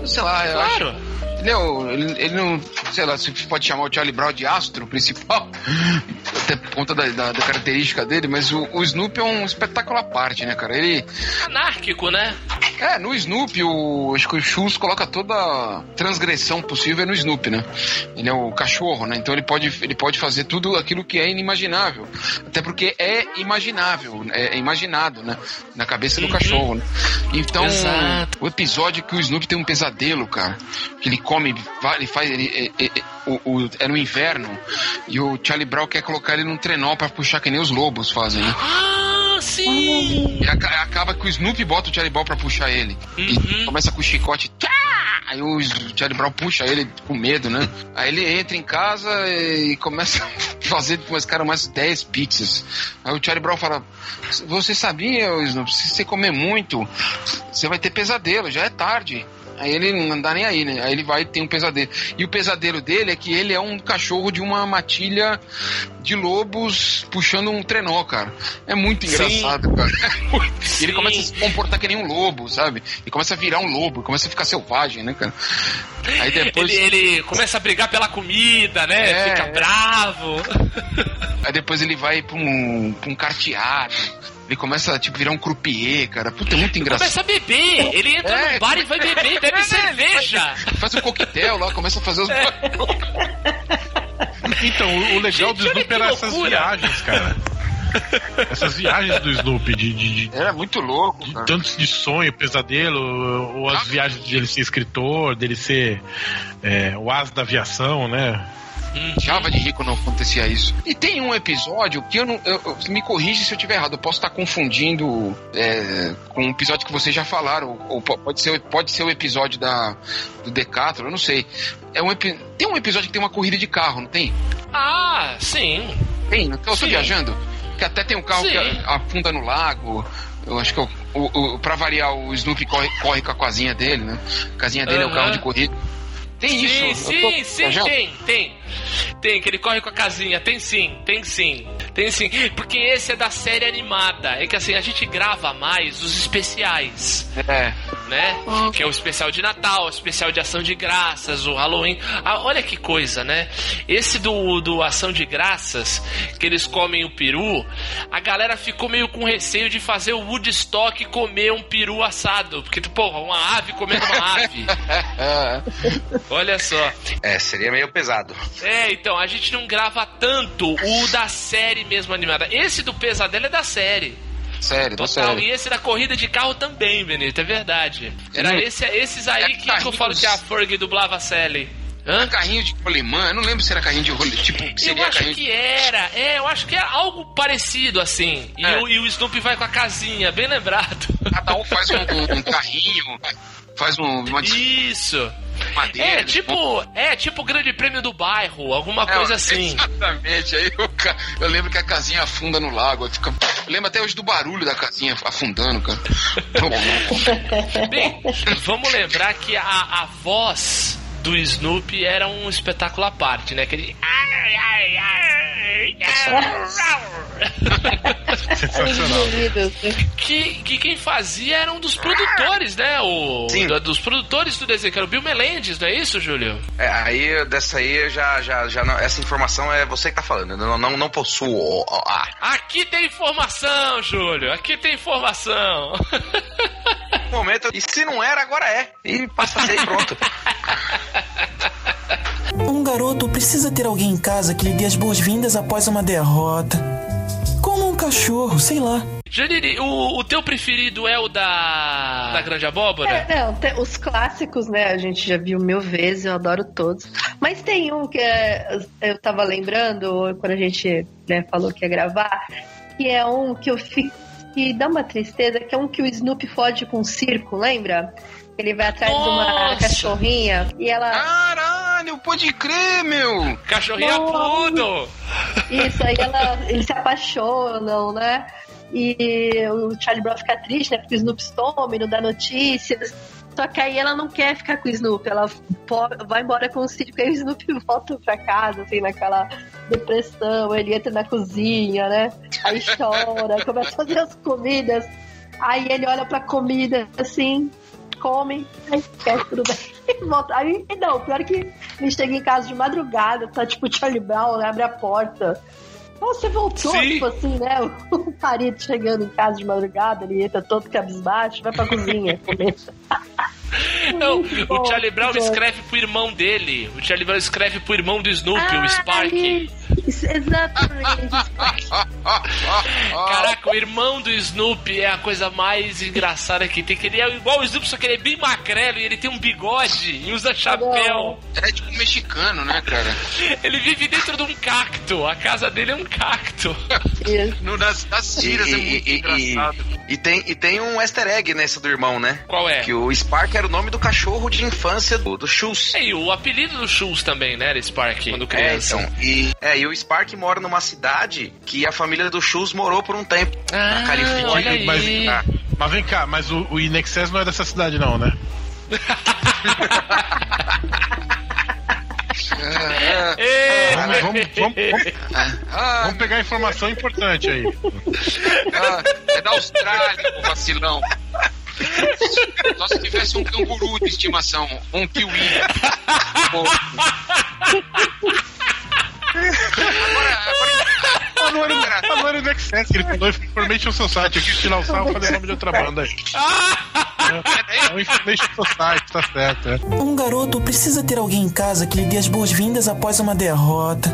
Sei lá, eu claro. acho... Ele, ele, ele não sei lá, se pode chamar o Charlie Brown de astro principal, até por conta da, da, da característica dele, mas o, o Snoopy é um espetáculo à parte, né, cara? Ele... anárquico, né? É, no Snoopy, o, acho que o Schulz coloca toda transgressão possível no Snoopy, né? Ele é o cachorro, né? Então ele pode, ele pode fazer tudo aquilo que é inimaginável. Até porque é imaginável, é, é imaginado, né? Na cabeça do uhum. cachorro, né? Então, exato. O episódio que o Snoopy tem um pesadelo, cara, que ele come, ele faz... Ele, ele, ele, O, o, era um inverno e o Charlie Brown quer colocar ele num trenó pra puxar que nem os lobos fazem, né? Ah, sim! E a, acaba que o Snoopy bota o Charlie Brown pra puxar ele. Uhum. E começa com o chicote. Aí o Charlie Brown puxa ele com medo, né? Aí ele entra em casa e começa a fazer com esse cara mais dez pizzas. Aí o Charlie Brown fala: você sabia, Snoopy, se você comer muito, você vai ter pesadelo, já é tarde. Aí ele não dá nem aí, né? Aí ele vai e tem um pesadelo. E o pesadelo dele é que ele é um cachorro de uma matilha de lobos puxando um trenó, cara. É muito engraçado, sim, cara. E ele começa a se comportar que nem um lobo, sabe? Ele começa a virar um lobo, começa a ficar selvagem, né, cara? Aí depois... Ele, ele começa a brigar pela comida, né? É, fica é. bravo. Aí depois ele vai pra um, pra um carteado. Ele começa a tipo, virar um croupier, cara. Puta, é muito engraçado. Começa a beber. Ele entra é. no bar e vai beber, bebe é, cerveja. Faz, faz um coquetel lá, começa a fazer os... É. Então, o, o legal gente, do Snoopy era loucura. Essas viagens, cara. Essas viagens do Snoopy de... de, de era muito louco, de, cara. Tanto de sonho, pesadelo, ou as ah. viagens de ele ser escritor, dele ser é, o as da aviação, né? Chava de rico não acontecia isso. E tem um episódio que eu não... Eu, eu, me corrija se eu estiver errado. Eu posso estar confundindo é, com um episódio que vocês já falaram. Ou, ou pode ser o pode ser um episódio da, do Decathlon, eu não sei. É um, tem um episódio que tem uma corrida de carro, não tem? Ah, sim. Tem? Eu estou viajando? Que até tem um carro sim. que afunda no lago... Eu acho que o, o, o, pra variar, o Snoopy corre, corre com a casinha dele, né? A casinha dele uhum. é o carro de corrida. Tem sim, isso? Sim, tô... sim, já... tem, tem. Tem, que ele corre com a casinha. Tem sim, tem sim. Tem sim. Porque esse é da série animada. É que assim, a gente grava mais os especiais. É. Né? Uhum. Que é o especial de Natal, o especial de Ação de Graças, o Halloween. Ah, olha que coisa, né? Esse do, do Ação de Graças, que eles comem o peru, a galera ficou meio com receio de fazer o Woodstock comer um peru assado. Porque, porra, uma ave comendo uma ave. Olha só. É, seria meio pesado. É, então, a gente não grava tanto o da série mesmo animada. Esse do pesadelo é da série. Sério, da série. E esse da corrida de carro também, Benito, é verdade. Era não, esse, esses aí é que, carrinhos... que eu falo que a Fergie dublava a Sally. Hã? Carrinho de rolimã, eu não lembro se era carrinho de rolimã. Tipo, eu acho que de... era, é, eu acho que era algo parecido assim. E, é. o, e o Snoopy vai com a casinha, bem lembrado. Cada um faz um, um, um carrinho, faz um, uma... Isso. Madeira, é, tipo, é, tipo o Grande Prêmio do Bairro, alguma é, coisa assim. Exatamente, aí eu, eu lembro que a casinha afunda no lago, eu, fico, eu lembro até hoje do barulho da casinha afundando, cara. Bem, vamos lembrar que a, a voz do Snoopy era um espetáculo à parte, né? Aquele... Sensacional. Que, que quem fazia era um dos produtores, né? O, do, dos produtores do desenho, que era o Bill Meléndez, não é isso, Júlio? É, aí dessa aí já, já, já não, essa informação é você que tá falando, eu não, não, não possuo. Ah. Aqui tem informação, Júlio, aqui tem informação. Momento, e se não era, agora é. E passa a ser e pronto. Um garoto precisa ter alguém em casa que lhe dê as boas-vindas após uma derrota. Como um cachorro, sei lá. Janine, o, o teu preferido é o da, da Grande Abóbora? É, não, tem, os clássicos, né? A gente já viu mil vezes, eu adoro todos. Mas tem um que é, eu tava lembrando, quando a gente, né, falou que ia gravar, que é um que eu fico, que dá uma tristeza, que é um que o Snoopy fode com um circo, lembra? Ele vai atrás Nossa. de uma cachorrinha e ela... Caralho, pode crer, meu! Cachorrinha pudo! Isso, aí ela, eles se apaixonam, né? E o Charlie Brown fica triste, né? Porque o Snoopy some, não dá notícias. Só que aí ela não quer ficar com o Snoopy, ela vai embora com o circo, aí o Snoopy volta pra casa, assim, naquela depressão, ele entra na cozinha, né? Aí chora, começa a fazer as comidas, aí ele olha pra comida, assim... comem, aí esquece, tudo bem. Volta. Aí, não, pior que me cheguei em casa de madrugada, tá tipo Charlie Brown, né, abre a porta. Você voltou, sim, tipo assim, né? O marido chegando em casa de madrugada, ele entra todo cabisbaixo, vai pra cozinha, começa. Não, bom, o Charlie Brown é. escreve pro irmão dele. O Charlie Brown escreve pro irmão do Snoopy, ah, o Spark. Isso, exatamente. Caraca, o irmão do Snoopy é a coisa mais engraçada que tem. Que ele é igual o Snoopy, só que ele é bem magrelo e ele tem um bigode e usa chapéu. É tipo um mexicano, né, cara? Ele vive dentro de um cacto. A casa dele é um cacto. No, nas, nas tiras e, é muito e, engraçado. E, e, tem, e tem um easter egg nessa do irmão, né? Qual é? Que o Spark era o nome do cachorro de infância do, do Schulz. É, e o apelido do Schulz também, né? Era Spark, quando criança. É, então, e, é, e o Spark mora numa cidade que a família do Schulz morou por um tempo. Ah, na Califórnia. Olha aí. Mas, ah, mas vem cá, mas o, o In Excess não é dessa cidade não, né? Ah, vamos, vamos, vamos, ah, vamos pegar informação importante aí. Ah, é da Austrália, o vacilão. Só se tivesse um canguru de estimação, um kiwi. Agora, agora, agora, agora, agora do Excess, ele falou Information Society. Eu quis tirar o sal e falei o nome de outra banda aí. É, é o Information Society, tá certo. É. Um garoto precisa ter alguém em casa que lhe dê as boas-vindas após uma derrota.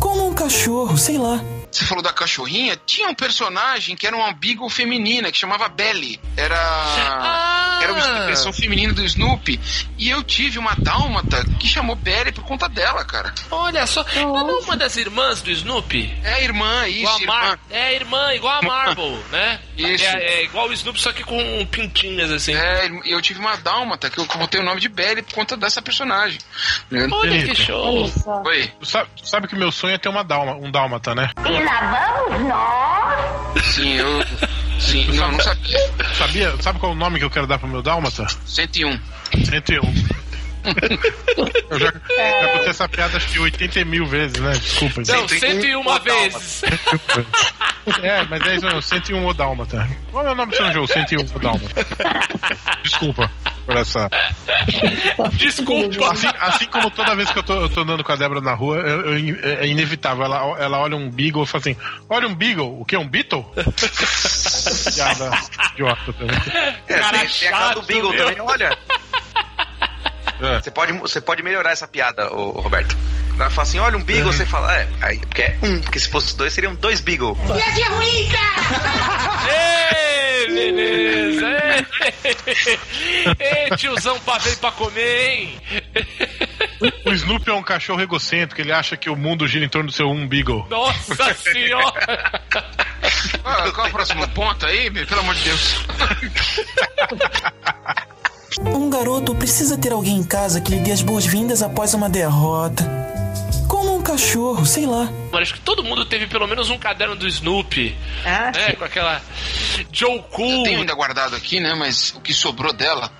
Como um cachorro, sei lá. Você falou da cachorrinha? Tinha um personagem que era uma ambígua feminina, que chamava Belly. Era ah. era uma expressão feminina do Snoopy. E eu tive uma dálmata que chamou Belly por conta dela, cara. Olha só. Nossa. Não é uma das irmãs do Snoopy? É a irmã, isso. A irmã. Mar... É a irmã, igual a Marvel, né? Isso. É, é igual o Snoopy, só que com pintinhas, assim. É, eu tive uma dálmata que eu botei o nome de Belly por conta dessa personagem. Olha, Benito, que show. Oi. Sabe, sabe que meu sonho é ter uma dálma, um dálmata, né? Lá vamos nós? Sim, eu... Sim, não, não sabia. Sabia? Sabe qual é o nome que eu quero dar pro meu dálmata? cento e um. cento e um. Eu já, é... já botei essa piada acho que oitenta mil vezes, né? Desculpa. Não, cento e um vezes. É, mas é isso mesmo, cento e um o dálmata. Qual é o nome do seu jogo? cento e um o dálmata. Desculpa por essa... Desculpa. Assim, assim como toda vez que eu tô, eu tô andando com a Débora na rua, eu, eu, é inevitável. Ela, ela olha um Beagle e fala assim, olha um Beagle, o que, um Beetle? Piada idiota também. É, cara, tem, tem a cara do Beagle meu também, olha... Você pode, você pode melhorar essa piada, ô, Roberto. Ela fala assim, olha um Beagle, uhum. Você fala, é, aí, porque é um, porque se fosse dois, seriam dois Beagle. Piada ruim, cara! Ei, beleza! Ei, tiozão pra ver pra comer, hein? O Snoopy é um cachorro egocêntrico, ele acha que o mundo gira em torno do seu um Beagle. Nossa senhora! Ah, qual é o próximo ponto aí, pelo amor de Deus? Um garoto precisa ter alguém em casa que lhe dê as boas-vindas após uma derrota. Como um cachorro, sei lá. Acho que todo mundo teve pelo menos um caderno do Snoopy. Ah, né? Sim. Com aquela Joe Cool. Eu tenho ainda guardado aqui, né? Mas o que sobrou dela,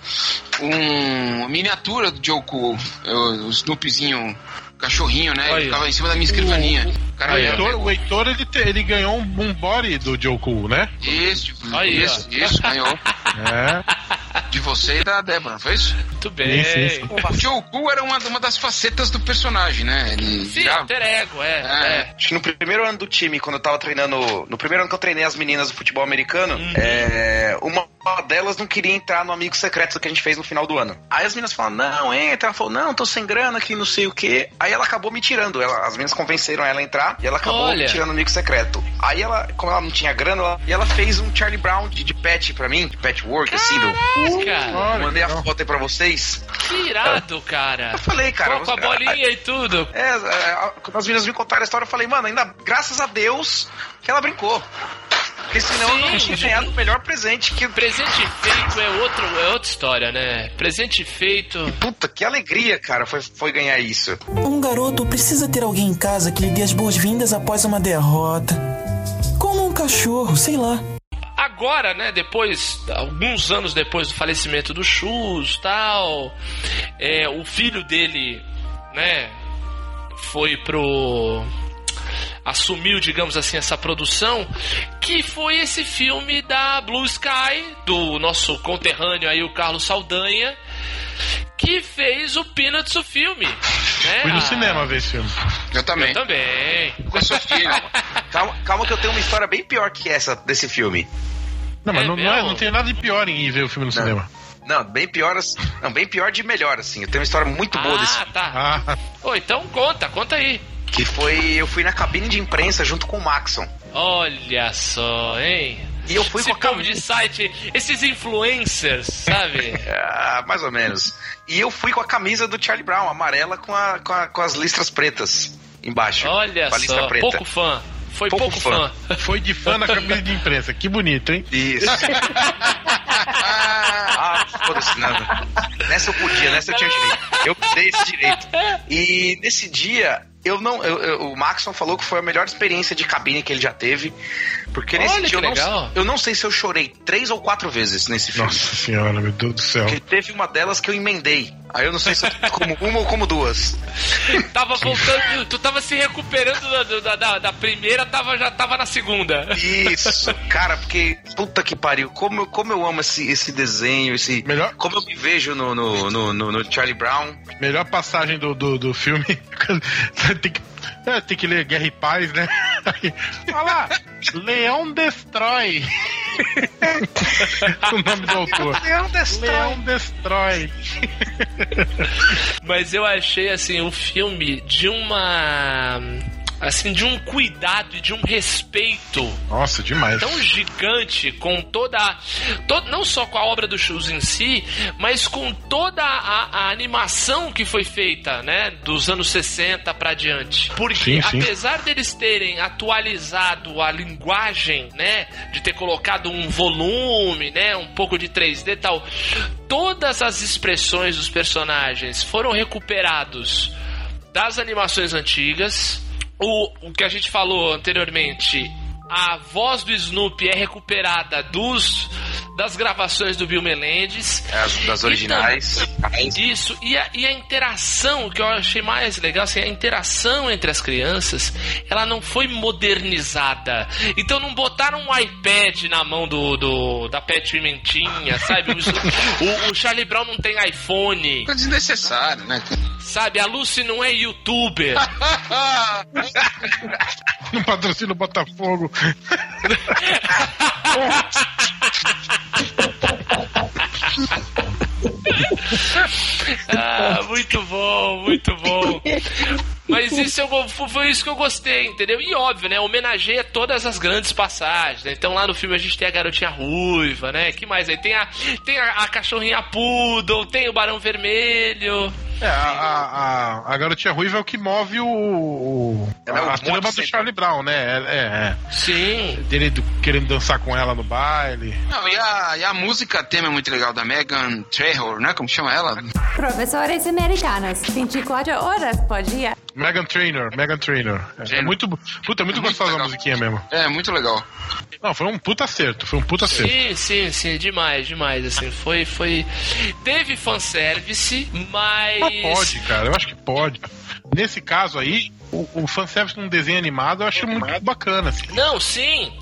um... uma miniatura do Joe Cool. O Snoopyzinho... cachorrinho, né? Olha. Ele ficava em cima da minha escrivaninha. O Heitor, o Heitor ele, te, ele ganhou um, um body do Joe Cool, né? Isso, isso, isso, ganhou. É. De você e da Débora, foi isso? Muito bem. Isso, isso. O Joe Cool era uma, uma das facetas do personagem, né? Ele sim, já... alter ego, é, é. é. Acho que no primeiro ano do time, quando eu tava treinando... No primeiro ano que eu treinei as meninas do futebol americano, hum. é, uma delas não queria entrar no Amigo Secreto que a gente fez no final do ano. Aí as meninas falaram, não, entra. Ela falou, não, tô sem grana aqui, não sei o quê. Aí ela acabou me tirando. Ela, as meninas convenceram ela a entrar e ela acabou Olha. me tirando o Amigo Secreto. Aí ela, como ela não tinha grana, ela, e ela fez um Charlie Brown de, de pet pra mim, de patchwork, assim. Uh, mandei a foto aí pra vocês. Que irado, cara. Eu falei, cara. Com a bolinha e tudo. É, quando as meninas me contaram a história, eu falei, mano, ainda graças a Deus que ela brincou. Porque senão Sim. eu não tinha ganhado o melhor presente. Que... Presente feito é, outro, é outra história, né? Presente feito... E puta, que alegria, cara, foi, foi ganhar isso. Um garoto precisa ter alguém em casa que lhe dê as boas-vindas após uma derrota. Como um cachorro, sei lá. Agora, né, depois, alguns anos depois do falecimento do Schulz, tal, é, o filho dele, né, foi pro... assumiu, digamos assim, essa produção, que foi esse filme da Blue Sky, do nosso conterrâneo aí, o Carlos Saldanha, que fez o Peanuts, o filme. Né? Fui no cinema ver esse filme. Eu também. Eu também. Com a calma, calma, calma que eu tenho uma história bem pior que essa desse filme. Não, mas é, não, não, é, não tem nada de pior em ir ver o filme no não. cinema. Não, bem pior, não, bem pior de melhor, assim. Eu tenho uma história muito boa ah, desse filme. Tá. Ah, tá. Oh, então conta, conta aí. Que foi, eu fui na cabine de imprensa junto com o Maxon. Olha só, hein? E eu fui esse com a povo de site, esses influencers, sabe? ah, mais ou menos. E eu fui com a camisa do Charlie Brown, amarela, com, a, com, a, com as listras pretas embaixo. Olha com a lista só, preta. Pouco fã. Foi pouco, pouco fã. fã. Foi de fã na cabine de imprensa. Que bonito, hein? Isso. ah, foda-se, nada. Nessa eu podia, nessa eu tinha direito. Eu dei esse direito. E nesse dia, eu não, eu, eu, o Maxon falou que foi a melhor experiência de cabine que ele já teve. Porque nesse Olha, dia eu não, eu não sei se eu chorei três ou quatro vezes nesse filme. Nossa senhora, meu Deus do céu. Porque teve uma delas que eu emendei. Aí eu não sei se eu como uma ou como duas. Tava voltando, tu tava se recuperando da, da, da primeira, tava, já tava na segunda. Isso, cara, porque puta que pariu, como, como eu amo esse, esse desenho, esse. Melhor? Como eu me vejo no, no, no, no, no Charlie Brown. Melhor passagem do, do, do filme. Tem que, é, tem que ler Guerra e Paz, né? Olha lá, Leão Destrói. O nome do autor. Leão Destrói. Leão Destrói. Mas eu achei, assim, o filme de uma... assim, de um cuidado e de um respeito. Nossa, demais. Tão gigante com toda a, todo, não só com a obra do Schulz em si, mas com toda a, a animação que foi feita, né, dos anos sessenta pra diante. Porque sim, sim. Apesar deles terem atualizado a linguagem, né, de ter colocado um volume, né, um pouco de três D e tal, todas as expressões dos personagens foram recuperados das animações antigas. O, o que a gente falou anteriormente, a voz do Snoopy é recuperada dos, das gravações do Bill Meléndez. As, das originais. Então, isso, e a, e a interação, que eu achei mais legal, assim, a interação entre as crianças, ela não foi modernizada. Então não botaram um iPad na mão do, do, da Pet Pimentinha, sabe? O, o Charlie Brown não tem iPhone. É desnecessário, né? Sabe, a Lucy não é youtuber. Não patrocina o Botafogo. Ah, muito bom, muito bom. Mas isso eu, foi isso que eu gostei, entendeu? E óbvio, né? Homenageia todas as grandes passagens, né? Então lá no filme a gente tem a garotinha ruiva, né? Que mais aí? Tem a, tem a, a cachorrinha poodle, tem o Barão Vermelho. É, a, a, a garotinha ruiva é o que move o, o é a trama do Charlie Brown, né? É, é. Sim. Dele querendo dançar com ela no baile. Não, e a, e a música tema é muito legal da Megan Trainor, né? Como chama ela? Professores americanas, vinte e quatro horas por dia. Megan Trainor, Megan Trainor. É, é muito, puta, é muito é gostosa muito a musiquinha mesmo. É, muito legal. Não, foi um puta acerto, foi um puta acerto. Sim, sim, sim, demais, demais, assim, foi, foi... Teve fanservice, mas... Mas pode, cara, eu acho que pode. Nesse caso aí, o, o fanservice num desenho animado eu acho muito bacana, assim. Não, sim,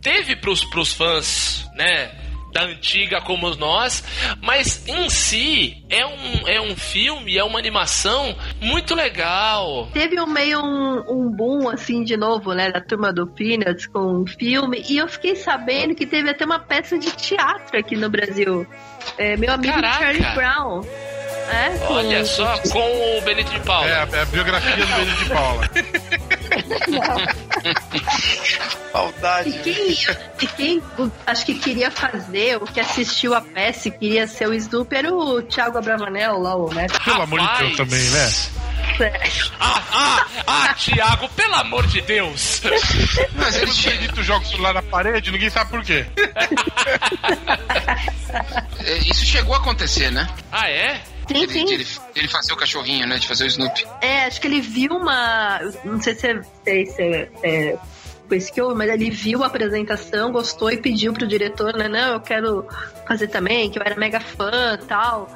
teve pros, pros fãs, né... da antiga como nós, mas em si é um, é um filme, é uma animação muito legal. Teve um meio um, um boom assim de novo, né, da turma do Peanuts com o filme, e eu fiquei sabendo que teve até uma peça de teatro aqui no Brasil. É, meu amigo Caraca. Charlie Brown. É, com... Olha só, com o Benito de Paula. É, é a biografia do Benito de Paula. Saudade. E quem, e quem acho que queria fazer, o que assistiu a peça e queria ser o Snoopy era o Thiago Abravanel lá, né? Pelo amor de Deus também, né? Ah, ah, ah, Thiago, pelo amor de Deus! Mas ele acredita os jogos lá na parede, ninguém sabe por quê. Isso chegou a acontecer, né? Ah, é? Sim, sim. Ele, ele, ele fazer o cachorrinho, né? De fazer o Snoopy. É, acho que ele viu uma... Não sei se é... Sei se é, é... mas ele viu a apresentação, gostou e pediu pro diretor, né, não, eu quero fazer também, que eu era mega fã e tal,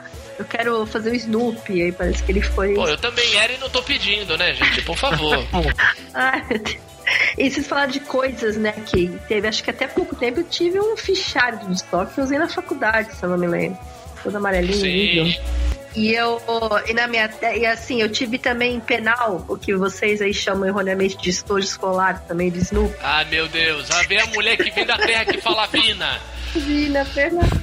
eu quero fazer o Snoopy, aí parece que ele foi... Pô, eu também era e não tô pedindo, né, gente? Por favor. Ai, meu Deus. E vocês falaram de coisas, né, que teve, acho que até pouco tempo eu tive um fichário de estoque que eu usei na faculdade, se eu não me lembro. Todo amarelinho. Sim. E eu, e na minha, e assim, eu tive também penal, o que vocês aí chamam erroneamente de estojo escolar, também de Snoopy. Ah, meu Deus, lá vem a mulher que vem da terra que fala Vina. Vina, Fernanda.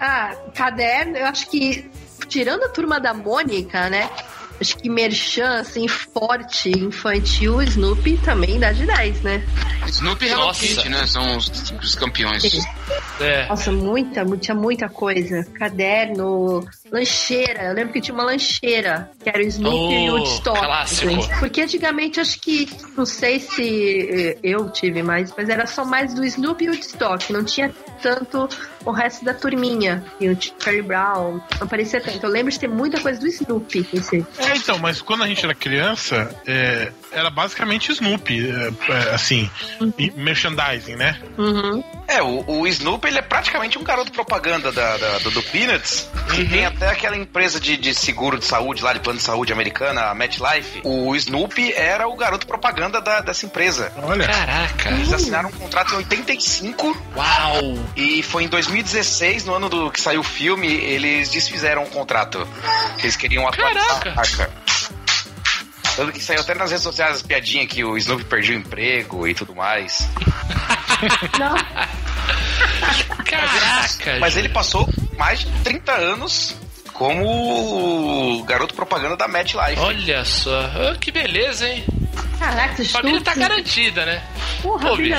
Ah, caderno, eu acho que, tirando a Turma da Mônica, né? Acho que merchan, assim, forte, infantil, Snoopy também dá de dez, né? Snoopy e Hello Kitty, né? São os, os campeões. É. Nossa, muita, tinha muita coisa. Caderno, lancheira. Eu lembro que tinha uma lancheira, que era o Snoopy oh, e o Woodstock. Clássico. Porque antigamente, acho que, não sei se eu tive mais, mas era só mais do Snoopy e o Woodstock. Não tinha tanto o resto da turminha. E o Charlie Brown, não aparecia tanto. Eu lembro de ter muita coisa do Snoopy, esse. É, então, mas quando a gente era criança, é, era basicamente Snoopy, é, assim, e merchandising, né? Uhum. É, o, o Snoopy, ele é praticamente um garoto propaganda da, da, do, do Peanuts, uhum. E tem até aquela empresa de, de seguro de saúde lá, de plano de saúde americana, a MetLife. O Snoopy era o garoto propaganda da, dessa empresa. Olha. Caraca. Eles assinaram um contrato em oitenta e cinco. Uau. E foi em dois mil e dezesseis, no ano do que saiu o filme, eles desfizeram o contrato. Eles queriam atualizar. Caraca. Tanto que saiu até nas redes sociais as piadinhas que o Snoopy perdeu o emprego e tudo mais. Não. Caraca! Mas ele passou mais de trinta anos como garoto propaganda da MetLife. Olha só, oh, que beleza, hein? Caraca, a família tá garantida, né? Porra, pô, bicho.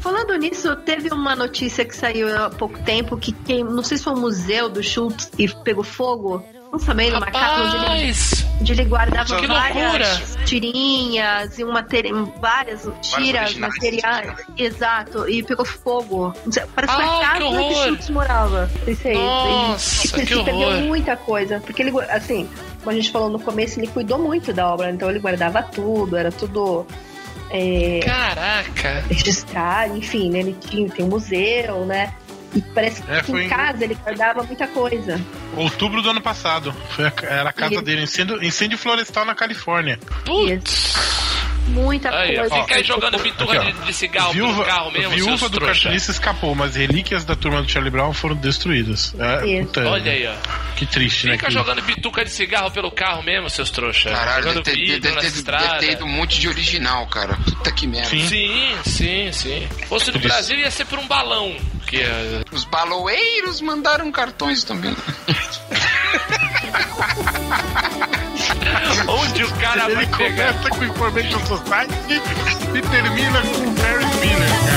Falando nisso, teve uma notícia que saiu há pouco tempo que quem, não sei se foi o museu do Schulz e pegou fogo. Também numa casa onde ele, onde ele guardava várias tirinhas e uma ter, várias tiras, materiais. Exato, e pegou fogo. Parece uma ah, casa que, que Schulz morava. Isso aí. Nossa, ele, que ele perdeu muita coisa. Porque ele, assim, como a gente falou no começo, ele cuidou muito da obra, então ele guardava tudo, era tudo. É, Caraca! Registrado, enfim, né? Ele tinha, tem um museu, né? E parece que é, em casa em... ele guardava muita coisa. Outubro do ano passado. Foi a, era a casa e... dele. Incêndio, incêndio florestal na Califórnia. Putz! Muita aí, coisa. Fica aí jogando pintura de, de cigarro viúva, pelo carro mesmo. Viúva do cartunista escapou, mas relíquias da Turma do Charlie Brown foram destruídas. É, puta, olha aí, ó. Que triste, fica né? Fica jogando bituca de cigarro pelo carro mesmo, seus trouxas. Caralho, jogando deve ter, deve, deve ter ido um monte de original, cara. Puta que merda. Sim, sim, sim. sim. Fosse do Brasil, ia ser por um balão. Que é... Os baloeiros mandaram cartões também. Onde o cara ele vai pegar com o Information Society e termina com o Barry Miller, cara.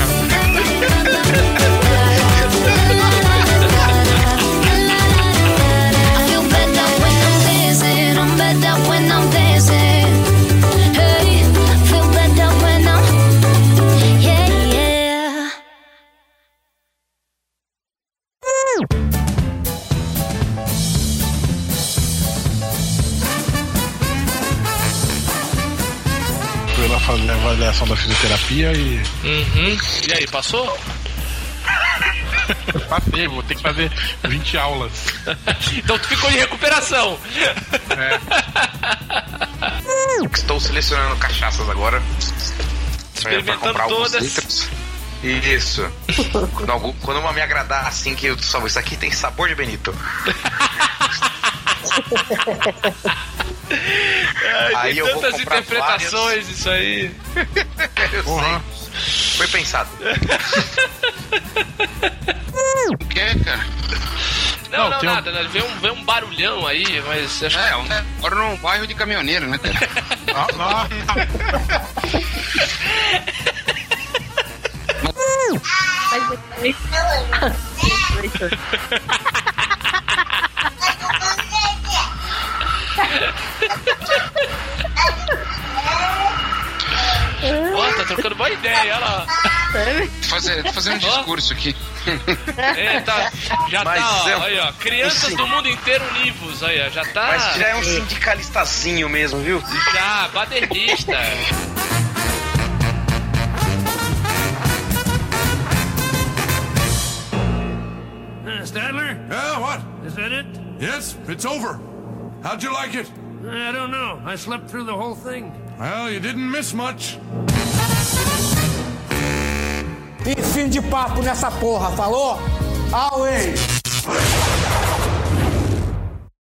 Fazer a avaliação da fisioterapia e... Uhum. E aí, passou? Passei, vou ter que fazer vinte aulas. Então tu ficou em recuperação. É. Estou selecionando cachaças agora. Experimentando todas. Isso. Não, quando uma me agradar, assim que eu só vou... Isso aqui tem sabor de Benito. Ai, aí tem eu tantas vou interpretações várias... disso aí. Eu uhum. sei. Foi pensado. O que, cara? Não, não, não tem nada, um... nada. Vem, um, vem um barulhão aí, mas acho é, que... é, moro num bairro de caminhoneiro, né, cara? Ah, não. Ó, tá trocando boa ideia, olha lá. Tô fazendo, tô fazendo um discurso aqui. É, tá, já mas tá, é ó, um... aí, ó. Crianças do mundo inteiro univos, aí, ó, já tá. Mas já é um sindicalistazinho mesmo, viu? Já, badernista. Uh, Stadler? Yeah, what? Is that it? Yes, it's over. How'd you like it? I don't know. I slept through the whole thing. Well, you didn't miss much. E fim de papo nessa porra, falou? Away!